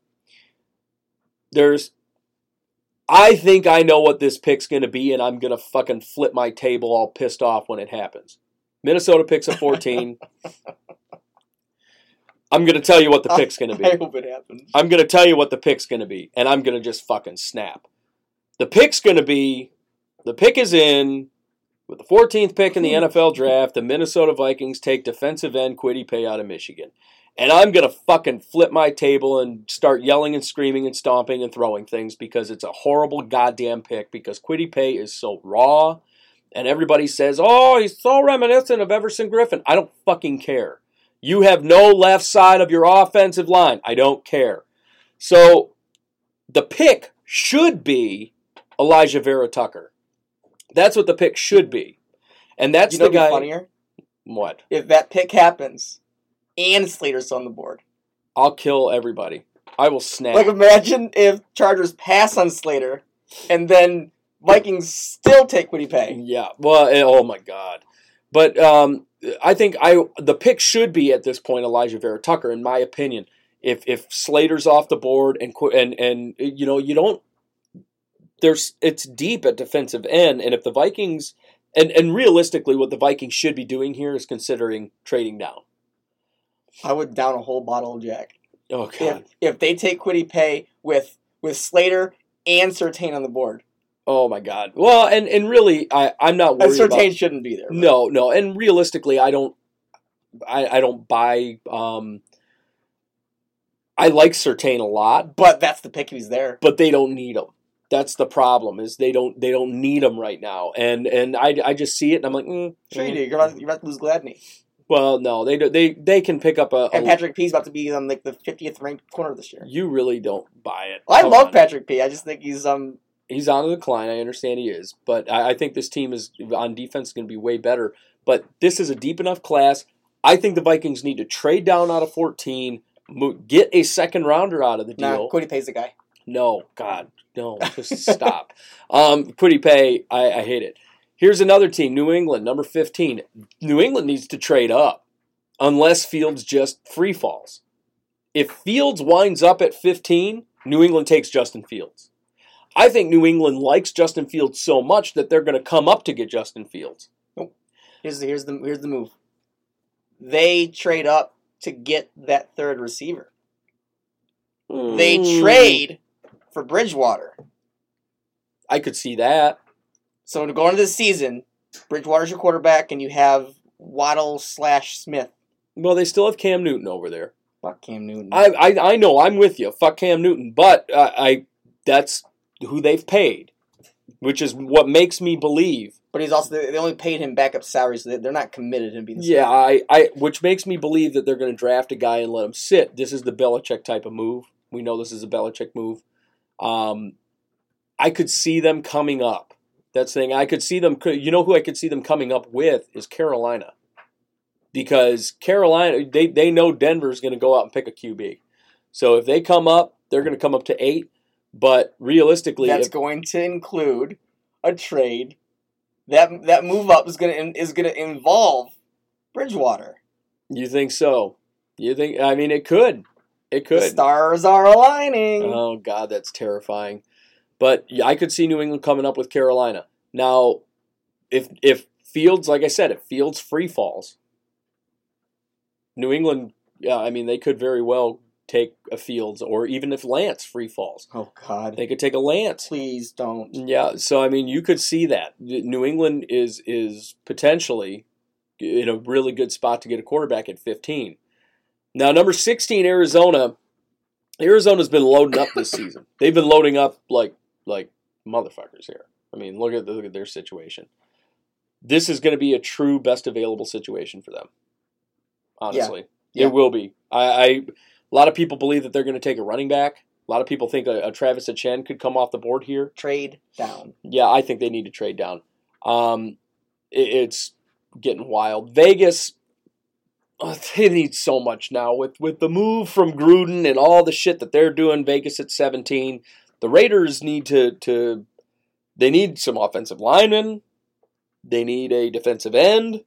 I think I know what this pick's going to be, and I'm going to fucking flip my table all pissed off when it happens. Minnesota picks at 14. I'm going to tell you what the pick's going to be. I hope it happens. I'm going to tell you what the pick's going to be, and I'm going to just fucking snap. The pick is in. With the 14th pick in the NFL draft, the Minnesota Vikings take defensive end Kwity Paye out of Michigan. And I'm going to fucking flip my table and start yelling and screaming and stomping and throwing things because it's a horrible goddamn pick because Kwity Paye is so raw. And everybody says, oh, he's so reminiscent of Everson Griffin. I don't fucking care. You have no left side of your offensive line. I don't care. So the pick should be Elijah Vera Tucker. That's what the pick should be. And that's the guy. Funnier? What? If that pick happens and Slater's on the board. I'll kill everybody. I will snap. Like, imagine if Chargers pass on Slater and then Vikings still take Kwity Paye. Yeah. Well, oh my God. But I think the pick should be at this point Elijah Vera Tucker, in my opinion. If Slater's off the board and you know, you don't. It's deep at defensive end, and if the Vikings and realistically what the Vikings should be doing here is considering trading down. I would down a whole bottle of Jack. Oh God. If they take Kwity Paye with Slater and Surtain on the board. Oh my God. Well, and really I'm not worried about Surtain shouldn't be there. But. No, and realistically I don't buy I like Surtain a lot. But that's the pick he's there. But they don't need him. That's the problem is they don't need him right now, and I just see it and I'm like, sure you do. You're about to lose Gladney. Well, no, they can pick up a and Patrick P's about to be on like the 50th ranked corner this year. You really don't buy it. Well, I love Patrick P. I just think he's on the decline. I understand he is, but I think this team is on defense going to be way better. But this is a deep enough class. I think the Vikings need to trade down out of 14, get a second rounder out of the deal. Kwity Paye's the guy. No, God, no, just stop. Kwity Paye, I hate it. Here's another team, New England, number 15. New England needs to trade up unless Fields just free falls. If Fields winds up at 15, New England takes Justin Fields. I think New England likes Justin Fields so much that they're going to come up to get Justin Fields. Nope. Here's the move. They trade up to get that third receiver. They trade for Bridgewater. I could see that. So to go into the season, Bridgewater's your quarterback, and you have Waddle / Smith. Well, they still have Cam Newton over there. Fuck Cam Newton. I know, I'm with you. Fuck Cam Newton. But that's who they've paid, which is what makes me believe. But he's also they only paid him backup salary, so they're not committed to him being the starter. Yeah, which makes me believe that they're going to draft a guy and let him sit. This is the Belichick type of move. We know this is a Belichick move. I could see them coming up. That's the thing. I could see them. You know who I could see them coming up with is Carolina, because Carolina they know Denver's going to go out and pick a QB. So if they come up, they're going to come up to 8. But realistically, that's going to include a trade. That move up is going to involve Bridgewater. You think so? You think? I mean, it could. It could. The stars are aligning. Oh, God, that's terrifying. But I could see New England coming up with Carolina. Now, if Fields, like I said, if Fields free falls, New England, yeah, I mean, they could very well take a Fields, or even if Lance free falls. Oh, God. They could take a Lance. Please don't. Yeah, so, I mean, you could see that. New England is potentially in a really good spot to get a quarterback at 15. Now, number 16, Arizona. Arizona's been loading up this season. They've been loading up like motherfuckers here. I mean, look at their situation. This is going to be a true best available situation for them. Honestly. Yeah. Yeah. It will be. A lot of people believe that they're going to take a running back. A lot of people think a Travis Etienne could come off the board here. Trade down. Yeah, I think they need to trade down. It's getting wild. Vegas, they need so much now. With the move from Gruden and all the shit that they're doing, Vegas at 17, the Raiders need to they need some offensive linemen. They need a defensive end.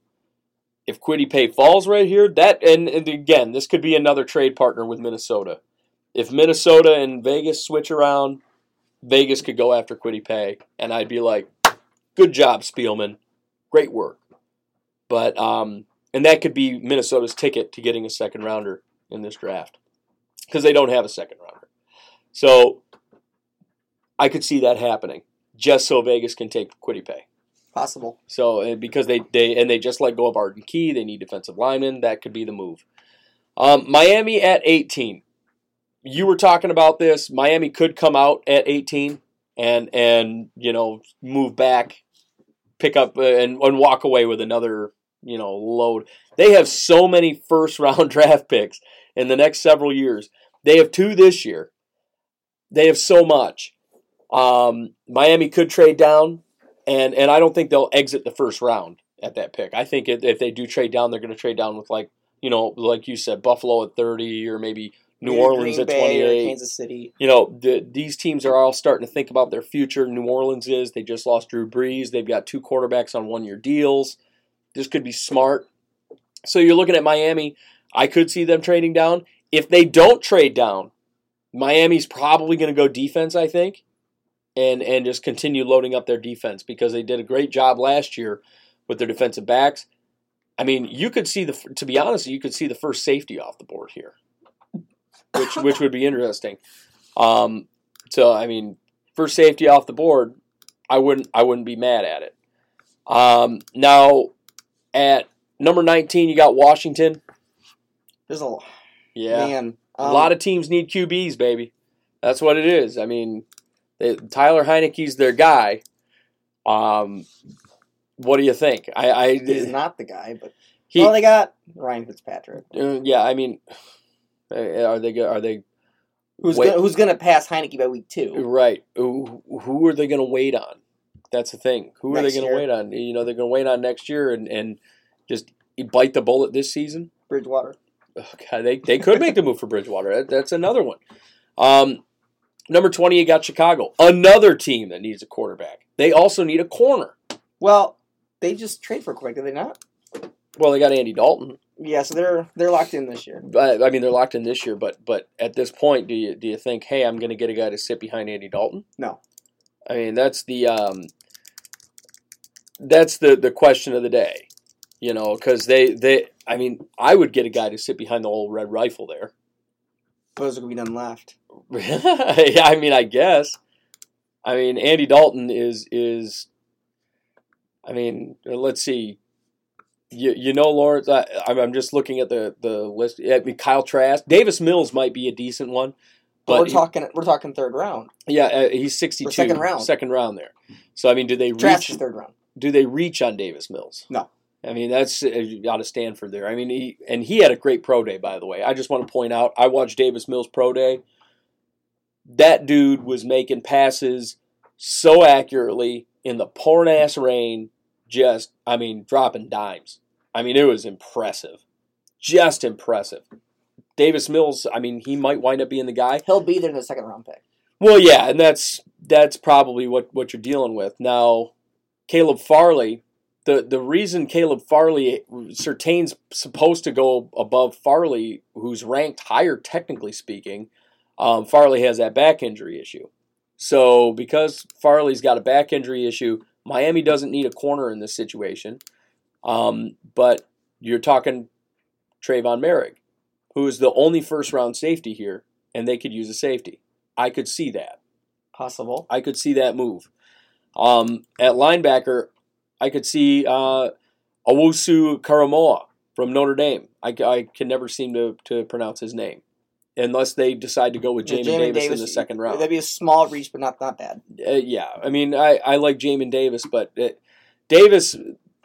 If Kwity Paye falls right here, that and again, this could be another trade partner with Minnesota. If Minnesota and Vegas switch around, Vegas could go after Kwity Paye, and I'd be like, good job, Spielman. Great work. But and that could be Minnesota's ticket to getting a second rounder in this draft, because they don't have a second rounder. So I could see that happening, just so Vegas can take Kwity Paye. Possible. So, and because they just let go of Arden Key, they need defensive linemen. That could be the move. Miami at 18. You were talking about this. Miami could come out at 18 and you know, move back, pick up and walk away with another, you know, load. They have so many first round draft picks in the next several years. They have 2 this year. They have so much. Miami could trade down. And I don't think they'll exit the first round at that pick. I think if they do trade down, they're going to trade down with, like, you know, like you said, Buffalo at 30, or maybe New Orleans Green at Bay, 28. Or Kansas City. You know, these teams are all starting to think about their future. New Orleans is. They just lost Drew Brees. They've got 2 quarterbacks on 1-year deals. This could be smart. So you're looking at Miami. I could see them trading down. If they don't trade down, Miami's probably going to go defense, I think. And just continue loading up their defense, because they did a great job last year with their defensive backs. I mean, you could see to be honest, you could see the first safety off the board here, which would be interesting. So I mean, first safety off the board, I wouldn't be mad at it. Now at number 19, you got Washington. There's a a lot of teams need QBs, baby. That's what it is. I mean. Tyler Heineke's their guy. What do you think? He's not the guy, but they got Ryan Fitzpatrick. Yeah, I mean, are they? Who's going to pass Heineke by week 2? Right. Who are they going to wait on? That's the thing. Who are they going to wait on? You know, they're going to wait on next year and just bite the bullet this season. Bridgewater. Oh, God, they could make the move for Bridgewater. That's another one. Number 20, you got Chicago, another team that needs a quarterback. They also need a corner. Well, they just trade for a quarterback, did they not? Well, they got Andy Dalton. Yeah, so they're locked in this year. I mean, they're locked in this year, but at this point, do you think, hey, I'm going to get a guy to sit behind Andy Dalton? No. I mean, that's the question of the day, you know, because they I mean, I would get a guy to sit behind the old Red Rifle there. There's going to be none left. Yeah, I mean, I guess. I mean, Andy Dalton is. I mean, let's see. You know, Lawrence. I'm just looking at the list. I mean, Kyle Trask, Davis Mills might be a decent one, but we're talking third round. Yeah, he's 62. Or second round there. So I mean, do they reach Trask is third round? Do they reach on Davis Mills? No. I mean, that's out of Stanford there. I mean, he had a great pro day, by the way. I just want to point out, I watched Davis Mills' pro day. That dude was making passes so accurately in the pouring-ass rain, just, I mean, dropping dimes. I mean, it was impressive. Just impressive. Davis Mills, I mean, he might wind up being the guy. He'll be there in the second-round pick. Well, yeah, and that's probably what you're dealing with. Now, Caleb Farley... the reason Caleb Farley, Sertain's supposed to go above Farley, who's ranked higher technically speaking, Farley has that back injury issue. So because Farley's got a back injury issue, Miami doesn't need a corner in this situation. But you're talking Trayvon Merrick, who is the only first-round safety here, and they could use a safety. I could see that. Possible. I could see that move. At linebacker, I could see Owusu Karamoah from Notre Dame. I can never seem to pronounce his name, unless they decide to go with Jamin Davis in the second round. That'd be a small reach, but not bad. Yeah, I mean, I like Jamin Davis, but Davis,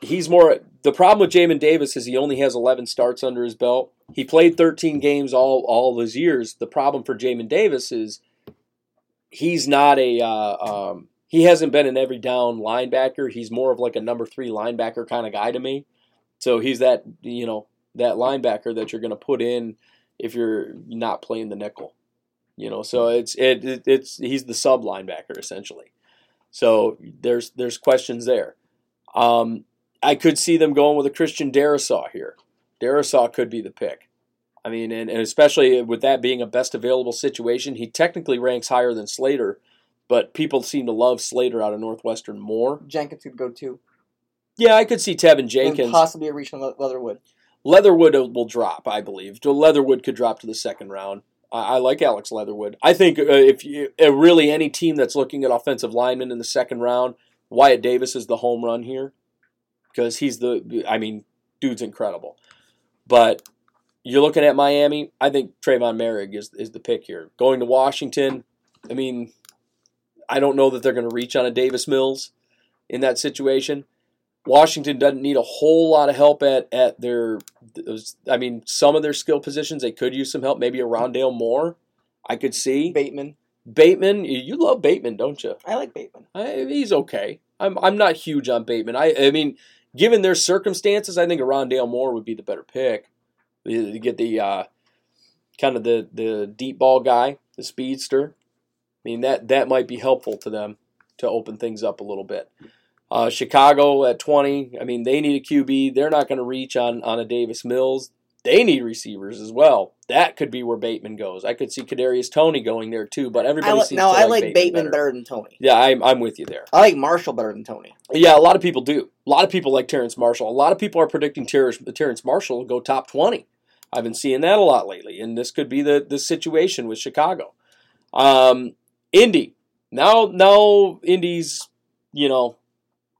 he's more – the problem with Jamin Davis is he only has 11 starts under his belt. He played 13 games all those years. The problem for Jamin Davis is he's not a he hasn't been an every down linebacker. He's more of like a number three linebacker kind of guy to me. So he's that, you know, that linebacker that you're going to put in if you're not playing the nickel, you know. So it's he's the sub linebacker essentially. So there's questions there. I could see them going with a Christian Darrisaw here. Darrisaw could be the pick. I mean, and especially with that being a best available situation, he technically ranks higher than Slater, but people seem to love Slater out of Northwestern more. Jenkins could go too. Yeah, I could see Tevin Jenkins. And possibly a reach on Leatherwood. Leatherwood will drop, I believe. Leatherwood could drop to the second round. I like Alex Leatherwood. I think really any team that's looking at offensive linemen in the second round, Wyatt Davis is the home run here. Because dude's incredible. But you're looking at Miami, I think Trayvon Merrick is the pick here. Going to Washington, I mean, I don't know that they're going to reach on a Davis Mills in that situation. Washington doesn't need a whole lot of help at their, I mean, some of their skill positions. They could use some help, maybe a Rondale Moore, I could see. Bateman, you love Bateman, don't you? I like Bateman. He's okay. I'm not huge on Bateman. I mean, given their circumstances, I think a Rondale Moore would be the better pick. You get the kind of the deep ball guy, the speedster. I mean, that might be helpful to them to open things up a little bit. Chicago at 20, I mean, they need a QB. They're not going to reach on a Davis Mills. They need receivers as well. That could be where Bateman goes. I could see Kadarius Toney going there too, but everybody seems to like Bateman. No, I like Bateman better than Toney. Yeah, I'm with you there. I like Marshall better than Toney. Yeah, a lot of people do. A lot of people like Terrence Marshall. A lot of people are predicting Terrence Marshall will go top 20. I've been seeing that a lot lately, and this could be the situation with Chicago. Indy. Now Indy's, you know,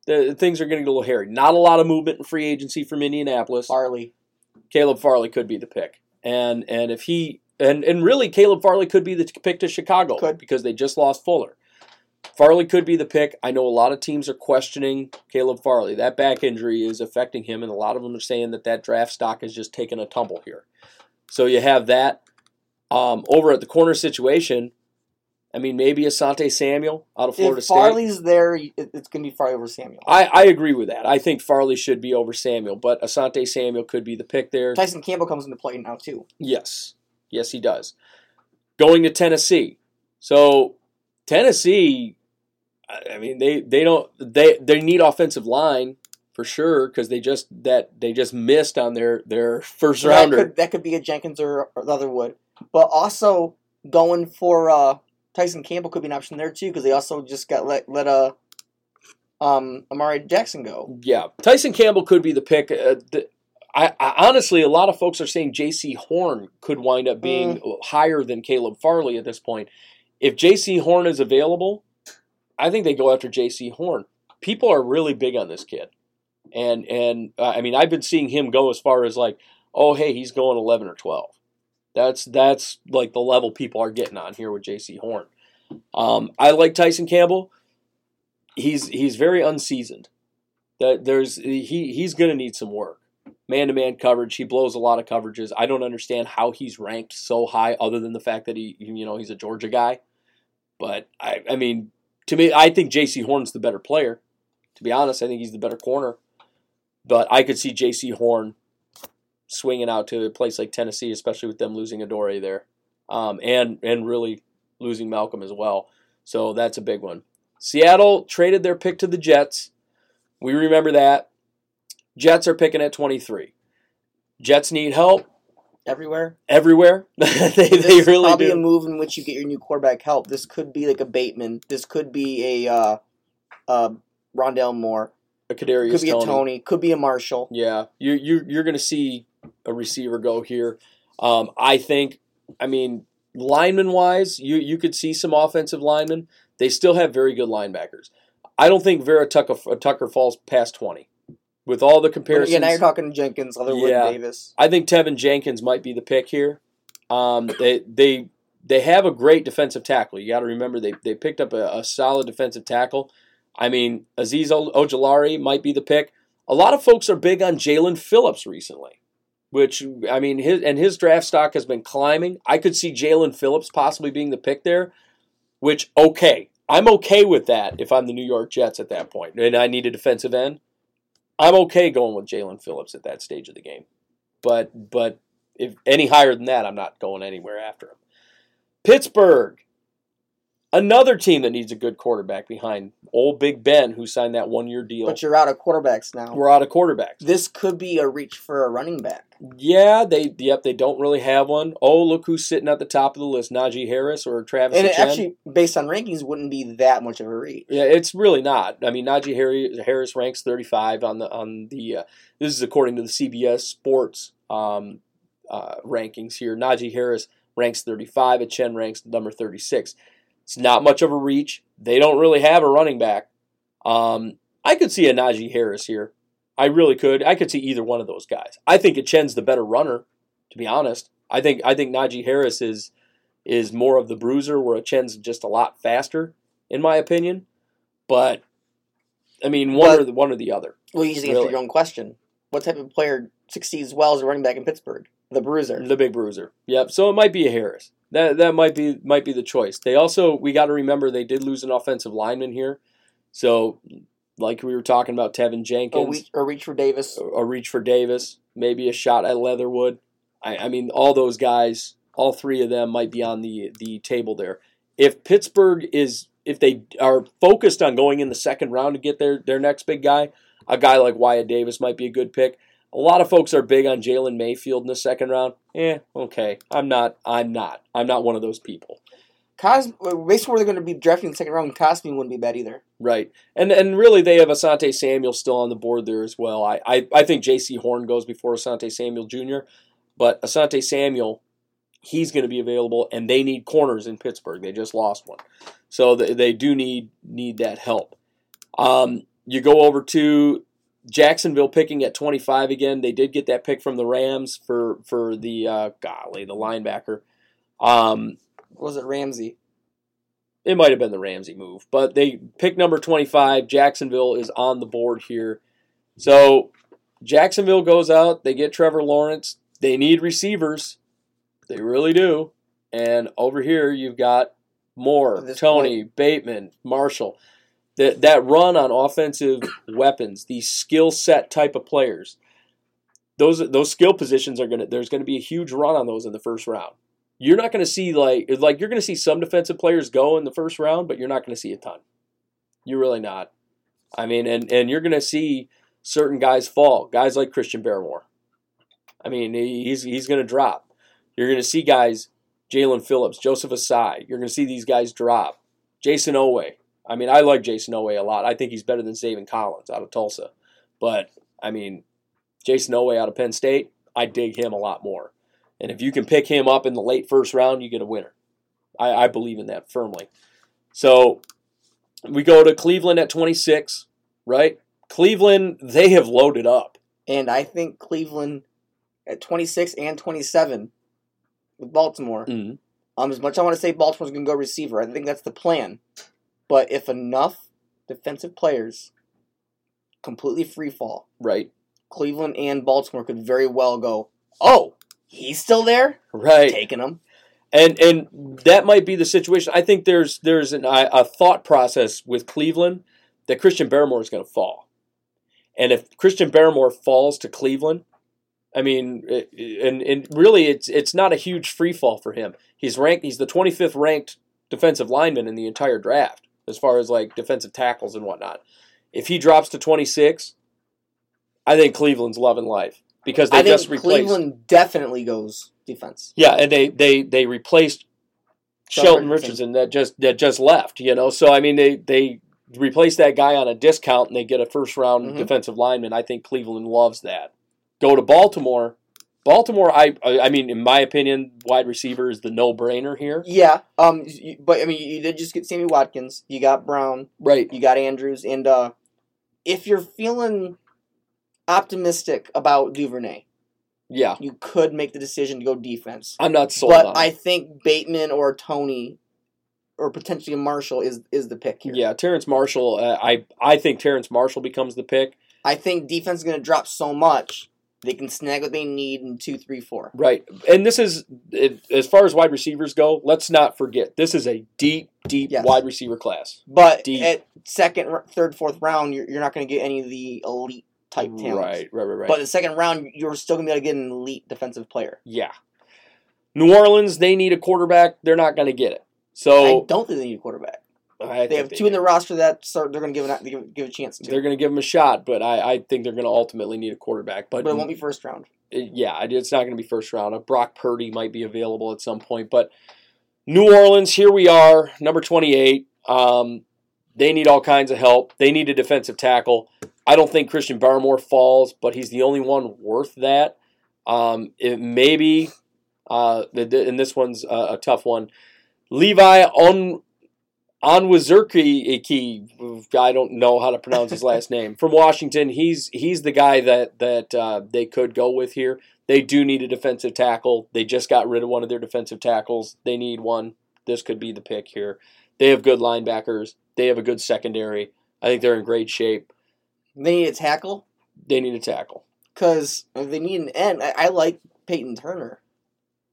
things are getting a little hairy. Not a lot of movement in free agency from Indianapolis. Caleb Farley could be the pick. And if he and really Caleb Farley could be the pick to Chicago because they just lost Fuller. Farley could be the pick. I know a lot of teams are questioning Caleb Farley. That back injury is affecting him, and a lot of them are saying that draft stock has just taken a tumble here. So you have that. Over at the corner situation, I mean, maybe Asante Samuel out of Florida State. If Farley's there, it's going to be Farley over Samuel. I agree with that. I think Farley should be over Samuel, but Asante Samuel could be the pick there. Tyson Campbell comes into play now, too. Yes, he does. Going to Tennessee. So Tennessee, I mean, they need offensive line for sure because they just missed on their first rounder. That could be a Jenkins or Leatherwood, but also going for Tyson Campbell could be an option there too because they also just got let Amari Jackson go. Yeah, Tyson Campbell could be the pick. I honestly, a lot of folks are saying J.C. Horn could wind up being higher than Caleb Farley at this point. If J.C. Horn is available, I think they go after J.C. Horn. People are really big on this kid, and I mean I've been seeing him go as far as like, oh hey, he's going 11 or 12. That's like the level people are getting on here with J.C. Horn. I like Tyson Campbell. He's very unseasoned. He's going to need some work. Man-to-man coverage. He blows a lot of coverages. I don't understand how he's ranked so high, other than the fact that he's a Georgia guy. But I mean, to me, I think J.C. Horn's the better player. To be honest, I think he's the better corner. But I could see J.C. Horn swinging out to a place like Tennessee, especially with them losing Adoree there, and really losing Malcolm as well. So that's a big one. Seattle traded their pick to the Jets. We remember that. Jets are picking at 23. Jets need help. Everywhere. they really do. This is probably a move in which you get your new quarterback help. This could be like a Bateman. This could be a Rondale Moore. A Kadarius Toney. Could be a Tony. Could be a Marshall. Yeah. You're going to see a receiver go here. I think, I mean, lineman-wise, you could see some offensive linemen. They still have very good linebackers. I don't think Vera Tucker falls past 20. With all the comparisons. Yeah, now you're talking Jenkins, Otherwood, Davis. I think Tevin Jenkins might be the pick here. They have a great defensive tackle. You got to remember they picked up a solid defensive tackle. I mean, Azeez Ojulari might be the pick. A lot of folks are big on Jalen Phillips recently, which, I mean, his draft stock has been climbing. I could see Jalen Phillips possibly being the pick there, which, okay. I'm okay with that if I'm the New York Jets at that point, and I need a defensive end. I'm okay going with Jalen Phillips at that stage of the game. But if any higher than that, I'm not going anywhere after him. Pittsburgh, another team that needs a good quarterback behind old Big Ben, who signed that one-year deal. But you're out of quarterbacks now. We're out of quarterbacks. This could be a reach for a running back. Yeah, they don't really have one. Oh, look who's sitting at the top of the list, Najee Harris or Travis Etienne. And it actually, based on rankings, wouldn't be that much of a reach. Yeah, it's really not. I mean, Najee Harris ranks 35 on the this is according to the CBS Sports rankings here. Najee Harris ranks 35, Etienne ranks number 36. It's not much of a reach. They don't really have a running back. I could see a Najee Harris here. I really could. I could see either one of those guys. I think Etienne's the better runner, to be honest. I think Najee Harris is more of the bruiser, where Etienne's just a lot faster, in my opinion. But I mean, one or the other. Well, you just answer your own question. What type of player succeeds well as a running back in Pittsburgh? The bruiser, the big bruiser. Yep. So it might be a Harris. That might be the choice. They also, we got to remember, they did lose an offensive lineman here. So, like we were talking about, Tevin Jenkins. A reach for Davis. A reach for Davis. Maybe a shot at Leatherwood. I mean, all those guys, all three of them might be on the table there. If Pittsburgh if they are focused on going in the second round to get their next big guy, a guy like Wyatt Davis might be a good pick. A lot of folks are big on Jalen Mayfield in the second round. Okay. I'm not. I'm not one of those people. Based on where they're going to be drafting in the second round, Cosme wouldn't be bad either. Right. And really, they have Asante Samuel still on the board there as well. I think J.C. Horn goes before Asante Samuel Jr., but Asante Samuel, he's going to be available, and they need corners in Pittsburgh. They just lost one. So they do need that help. You go over to Jacksonville picking at 25 again. They did get that pick from the Rams for the linebacker. Was it Ramsey? It might have been the Ramsey move, but they pick number 25. Jacksonville is on the board here. So Jacksonville goes out. They get Trevor Lawrence. They need receivers. They really do. And over here you've got Moore, Tony, Bateman, Marshall. That run on offensive weapons, these skill set type of players, those skill positions there's going to be a huge run on those in the first round. You're not going to see like you're going to see some defensive players go in the first round, but you're not going to see a ton. You're really not. I mean, and you're going to see certain guys fall. Guys like Christian Barrymore. I mean, he's going to drop. You're going to see guys, Jalen Phillips, Joseph Asai. You're going to see these guys drop. Jason Owe. I mean, I like Jason Owe a lot. I think he's better than Zaven Collins out of Tulsa. But, I mean, Jason Owe out of Penn State, I dig him a lot more. And if you can pick him up in the late first round, you get a winner. I believe in that firmly. So we go to Cleveland at 26, right? Cleveland, they have loaded up. And I think Cleveland at 26 and 27 with Baltimore. Mm-hmm. As much as I want to say Baltimore's going to go receiver, I think that's the plan. But if enough defensive players completely free fall, right, Cleveland and Baltimore could very well go, oh, he's still there? Right. Taking him. And that might be the situation. I think there's a thought process with Cleveland that Christian Barrymore is going to fall. And if Christian Barrymore falls to Cleveland, I mean, and really it's not a huge free fall for him. He's the 25th ranked defensive lineman in the entire draft, as far as like defensive tackles and whatnot. If he drops to 26, I think Cleveland's loving life because they just replaced. Cleveland definitely goes defense. Yeah, and they replaced Shelton Richardson that just left. You know, so I mean they replace that guy on a discount and they get a first round defensive lineman. I think Cleveland loves that. Go to Baltimore. Baltimore, I mean, in my opinion, wide receiver is the no-brainer here. Yeah, but I mean, you did just get Sammy Watkins. You got Brown. Right. You got Andrews, and if you're feeling optimistic about Duvernay, yeah, you could make the decision to go defense. I'm not sold on it. But I think Bateman or Tony or potentially Marshall is the pick here. Yeah, Terrence Marshall. I think Terrence Marshall becomes the pick. I think defense is going to drop so much. They can snag what they need in 2, 3, 4. Right. And this is, as far as wide receivers go, let's not forget, this is a deep wide receiver class. But at second, third, fourth round, you're not going to get any of the elite type talents. Right. But the second round, you're still going to be able to get an elite defensive player. Yeah. New Orleans, they need a quarterback. They're not going to get it. So I don't think they need a quarterback. They have two in the roster that they're going to give a chance to. They're going to give them a shot, but I think they're going to ultimately need a quarterback. But it won't be first round. Yeah, it's not going to be first round. Brock Purdy might be available at some point. But New Orleans, here we are, number 28. They need all kinds of help. They need a defensive tackle. I don't think Christian Barmore falls, but he's the only one worth that. And this one's a tough one. Levi Onwuzurike, I don't know how to pronounce his last name, from Washington. He's the guy that they could go with here. They do need a defensive tackle. They just got rid of one of their defensive tackles. They need one. This could be the pick here. They have good linebackers. They have a good secondary. I think they're in great shape. They need a tackle? They need a tackle. Because they need an end. I like Peyton Turner.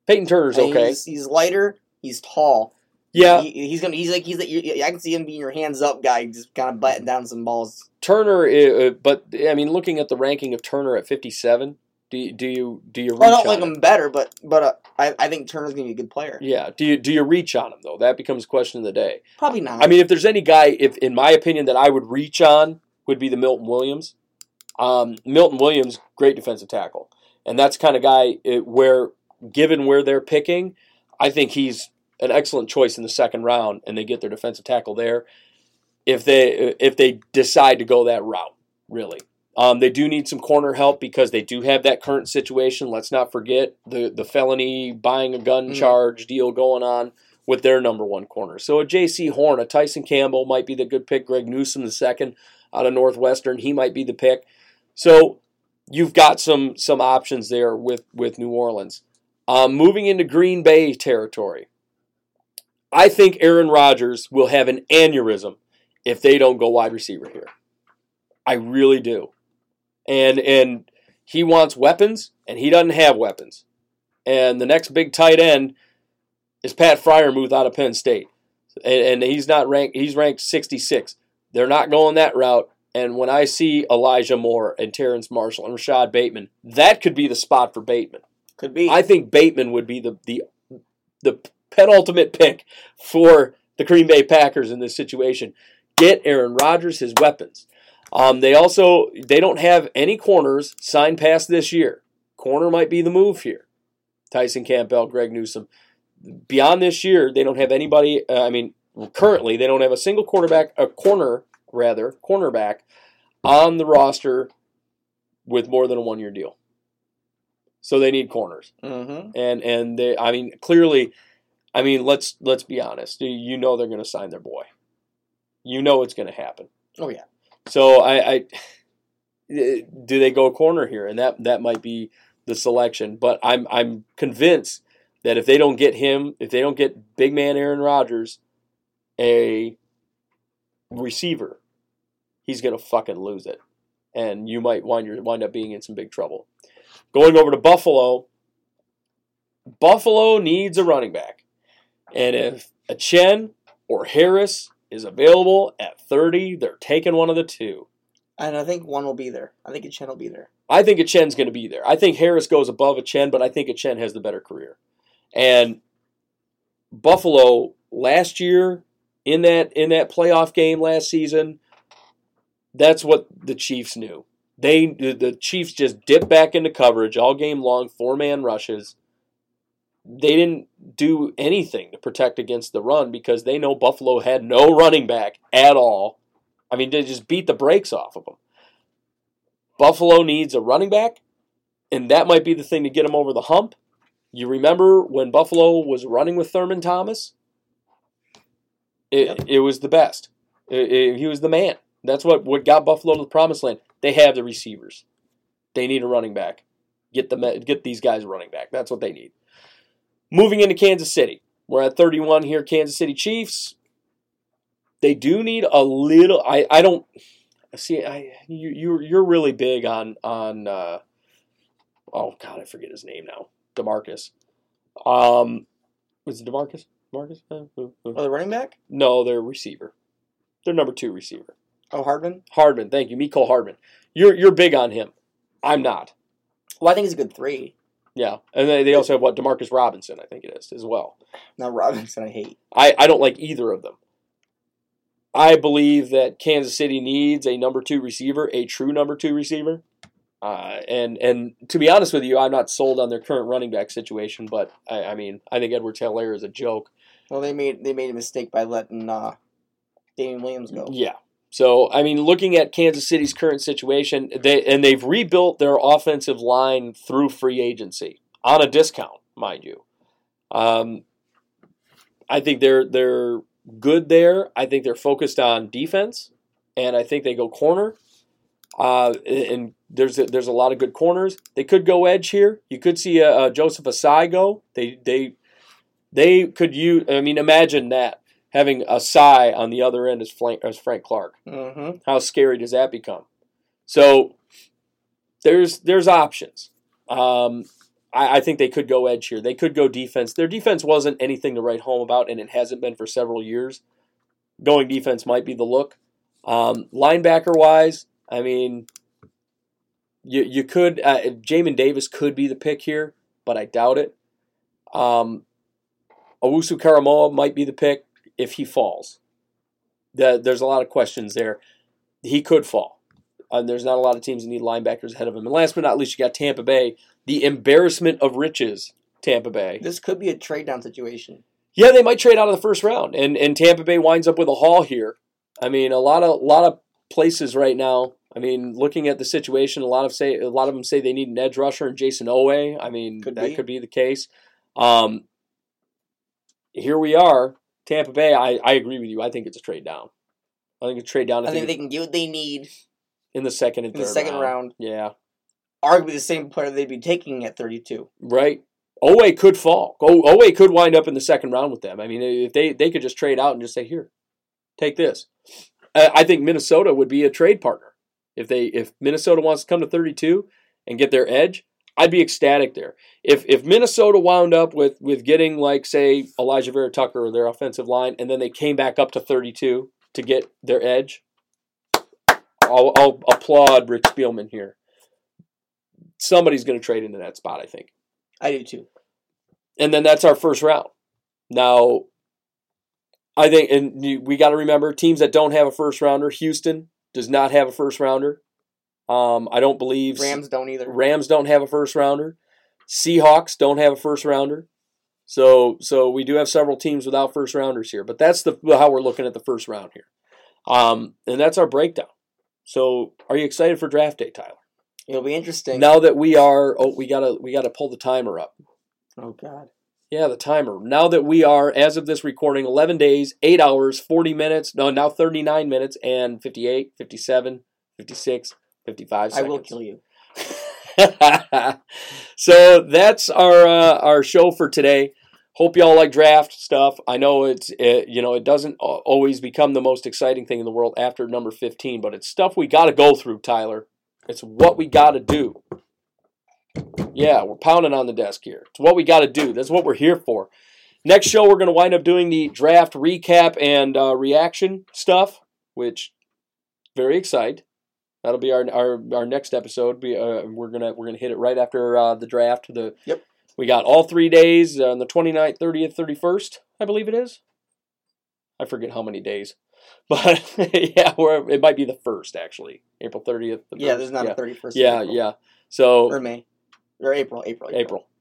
Peyton Turner's okay. He's lighter. He's tall. Yeah, I can see him being your hands up guy, just kind of batting down some balls. Turner, but I mean, looking at the ranking of Turner at 57, do you reach? I don't like him better, but I think Turner's gonna be a good player. Yeah, do you reach on him though? That becomes question of the day. Probably not. I mean, if there's any guy, in my opinion, that I would reach on would be the Milton Williams. Milton Williams, great defensive tackle, and that's the kind of guy where, given where they're picking, I think he's an excellent choice in the second round, and they get their defensive tackle there if they decide to go that route, really. They do need some corner help because they do have that current situation. Let's not forget the felony buying a gun charge deal going on with their number one corner. So a J.C. Horn, a Tyson Campbell might be the good pick. Greg Newsome II out of Northwestern, he might be the pick. So you've got some options there with New Orleans. Moving into Green Bay territory. I think Aaron Rodgers will have an aneurysm if they don't go wide receiver here. I really do. And he wants weapons, and he doesn't have weapons. And the next big tight end is Pat Freiermuth out of Penn State. And he's not ranked. He's ranked 66. They're not going that route. And when I see Elijah Moore and Terrence Marshall and Rashod Bateman, that could be the spot for Bateman. Could be. I think Bateman would be the penultimate pick for the Green Bay Packers in this situation. Get Aaron Rodgers his weapons. They don't have any corners signed past this year. Corner might be the move here. Tyson Campbell, Greg Newsome. Beyond this year, they don't have anybody. Currently they don't have a single cornerback on the roster with more than a one-year deal. So they need corners, and they. I mean, clearly. I mean, let's be honest. You know they're going to sign their boy. You know it's going to happen. Oh yeah. So do they go corner here, and that might be the selection. But I'm convinced that if they don't get him, if they don't get big man Aaron Rodgers, a receiver, he's going to fucking lose it, and you might wind up being in some big trouble. Going over to Buffalo. Buffalo needs a running back. And if Achane or Harris is available at 30, they're taking one of the two. And I think one will be there. I think Achane will be there. I think Achene's going to be there. I think Harris goes above Achane, but I think Achane has the better career. And Buffalo last year in that playoff game last season, that's what the Chiefs knew. The Chiefs just dipped back into coverage all game long, four-man rushes. They didn't do anything to protect against the run because they know Buffalo had no running back at all. I mean, they just beat the brakes off of them. Buffalo needs a running back, and that might be the thing to get them over the hump. You remember when Buffalo was running with Thurman Thomas? It was the best. He was the man. That's what got Buffalo to the promised land. They have the receivers. They need a running back. Get these guys running back. That's what they need. Moving into Kansas City. We're at 31 here, Kansas City Chiefs. They do need a little. I don't see. You're really big on. Oh God, I forget his name now. DeMarcus. Was it DeMarcus? Marcus? Oh, the running back? No, they're receiver. They're number 2 receiver. Oh, Hardman? Hardman, thank you. Mecole Hardman. You're big on him. I'm not. Well, I think he's a good 3. Yeah. And they also have, DeMarcus Robinson, I think it is, as well. Now, Robinson I hate. I don't like either of them. I believe that Kansas City needs a number 2 receiver, a true number 2 receiver. And to be honest with you, I'm not sold on their current running back situation, but, I think Edwards-Helaire is a joke. Well, they made a mistake by letting Damian Williams go. Yeah. So, looking at Kansas City's current situation, they've rebuilt their offensive line through free agency on a discount, mind you. I think they're good there. I think they're focused on defense, and I think they go corner. And there's a lot of good corners. They could go edge here. You could see a Joseph Asai go. They could use. Imagine that. Having a sigh on the other end as Frank Clark. Mm-hmm. How scary does that become? So there's options. I think they could go edge here. They could go defense. Their defense wasn't anything to write home about, and it hasn't been for several years. Going defense might be the look. Linebacker-wise, you could Jamin Davis could be the pick here, but I doubt it. Owusu-Koramoah might be the pick. If he falls, there's a lot of questions there. He could fall. There's not a lot of teams that need linebackers ahead of him. And last but not least, you got Tampa Bay, the embarrassment of riches, Tampa Bay. This could be a trade-down situation. Yeah, they might trade out of the first round, and Tampa Bay winds up with a haul here. A lot of places right now. Looking at the situation, a lot of them say they need an edge rusher and Jason Owe. Could be the case. Here we are. Tampa Bay, I agree with you. I think it's a trade down. I think they can get what they need in the second and third round. Yeah. Arguably the same player they'd be taking at 32. Right. Owe could fall. Owe could wind up in the second round with them. If they could just trade out and just say, here, take this. I think Minnesota would be a trade partner. If Minnesota wants to come to 32 and get their edge, I'd be ecstatic there. If Minnesota wound up with getting, say, Elijah Vera Tucker or their offensive line, and then they came back up to 32 to get their edge, I'll applaud Rick Spielman here. Somebody's going to trade into that spot, I think. I do too. And then that's our first round. Now, I think, and we got to remember, teams that don't have a first rounder, Houston does not have a first rounder. I don't believe Rams don't either. Rams don't have a first rounder. Seahawks don't have a first rounder. So we do have several teams without first rounders here. But that's how we're looking at the first round here, and that's our breakdown. So are you excited for draft day, Tyler? It'll be interesting. Now that we are, we gotta pull the timer up. Oh God. Yeah, the timer. Now that we are, as of this recording, 11 days, 8 hours, 40 minutes. No, now 39 minutes and 58, 57, 56. 55 seconds. I will kill you. So that's our show for today. Hope y'all like draft stuff. I know it doesn't always become the most exciting thing in the world after number 15, but it's stuff we got to go through, Tyler. It's what we got to do. Yeah, we're pounding on the desk here. It's what we got to do. That's what we're here for. Next show, we're going to wind up doing the draft recap and reaction stuff, which very excited. That'll be our next episode. We're gonna hit it right after the draft. Yep. We got all 3 days on the 29th, 30th, 31st. I believe it is. I forget how many days. But yeah, it might be the 1st actually, April 30th. Yeah, there's not a 31st. Yeah, yeah. So or May or April.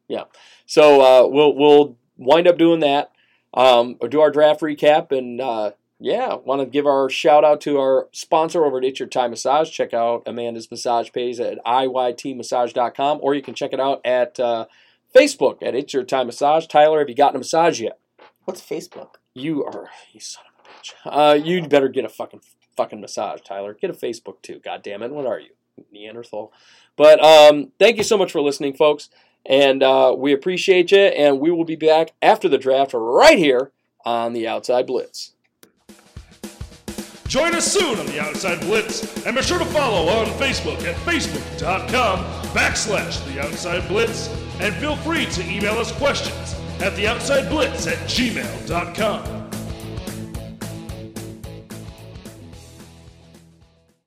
Yeah. So we'll wind up doing that, or do our draft recap, and want to give our shout out to our sponsor over at It's Your Time Massage. Check out Amanda's Massage page at iytmassage.com, or you can check it out at Facebook at It's Your Time Massage. Tyler, have you gotten a massage yet? What's Facebook? You son of a bitch. You'd better get a fucking massage, Tyler. Get a Facebook too. God damn it. What are you? Neanderthal. But thank you so much for listening, folks. And we appreciate you. And we will be back after the draft right here on the Outside Blitz. Join us soon on the Outside Blitz. And be sure to follow on Facebook at facebook.com/theoutsideblitz. And feel free to email us questions at theoutsideblitz@gmail.com.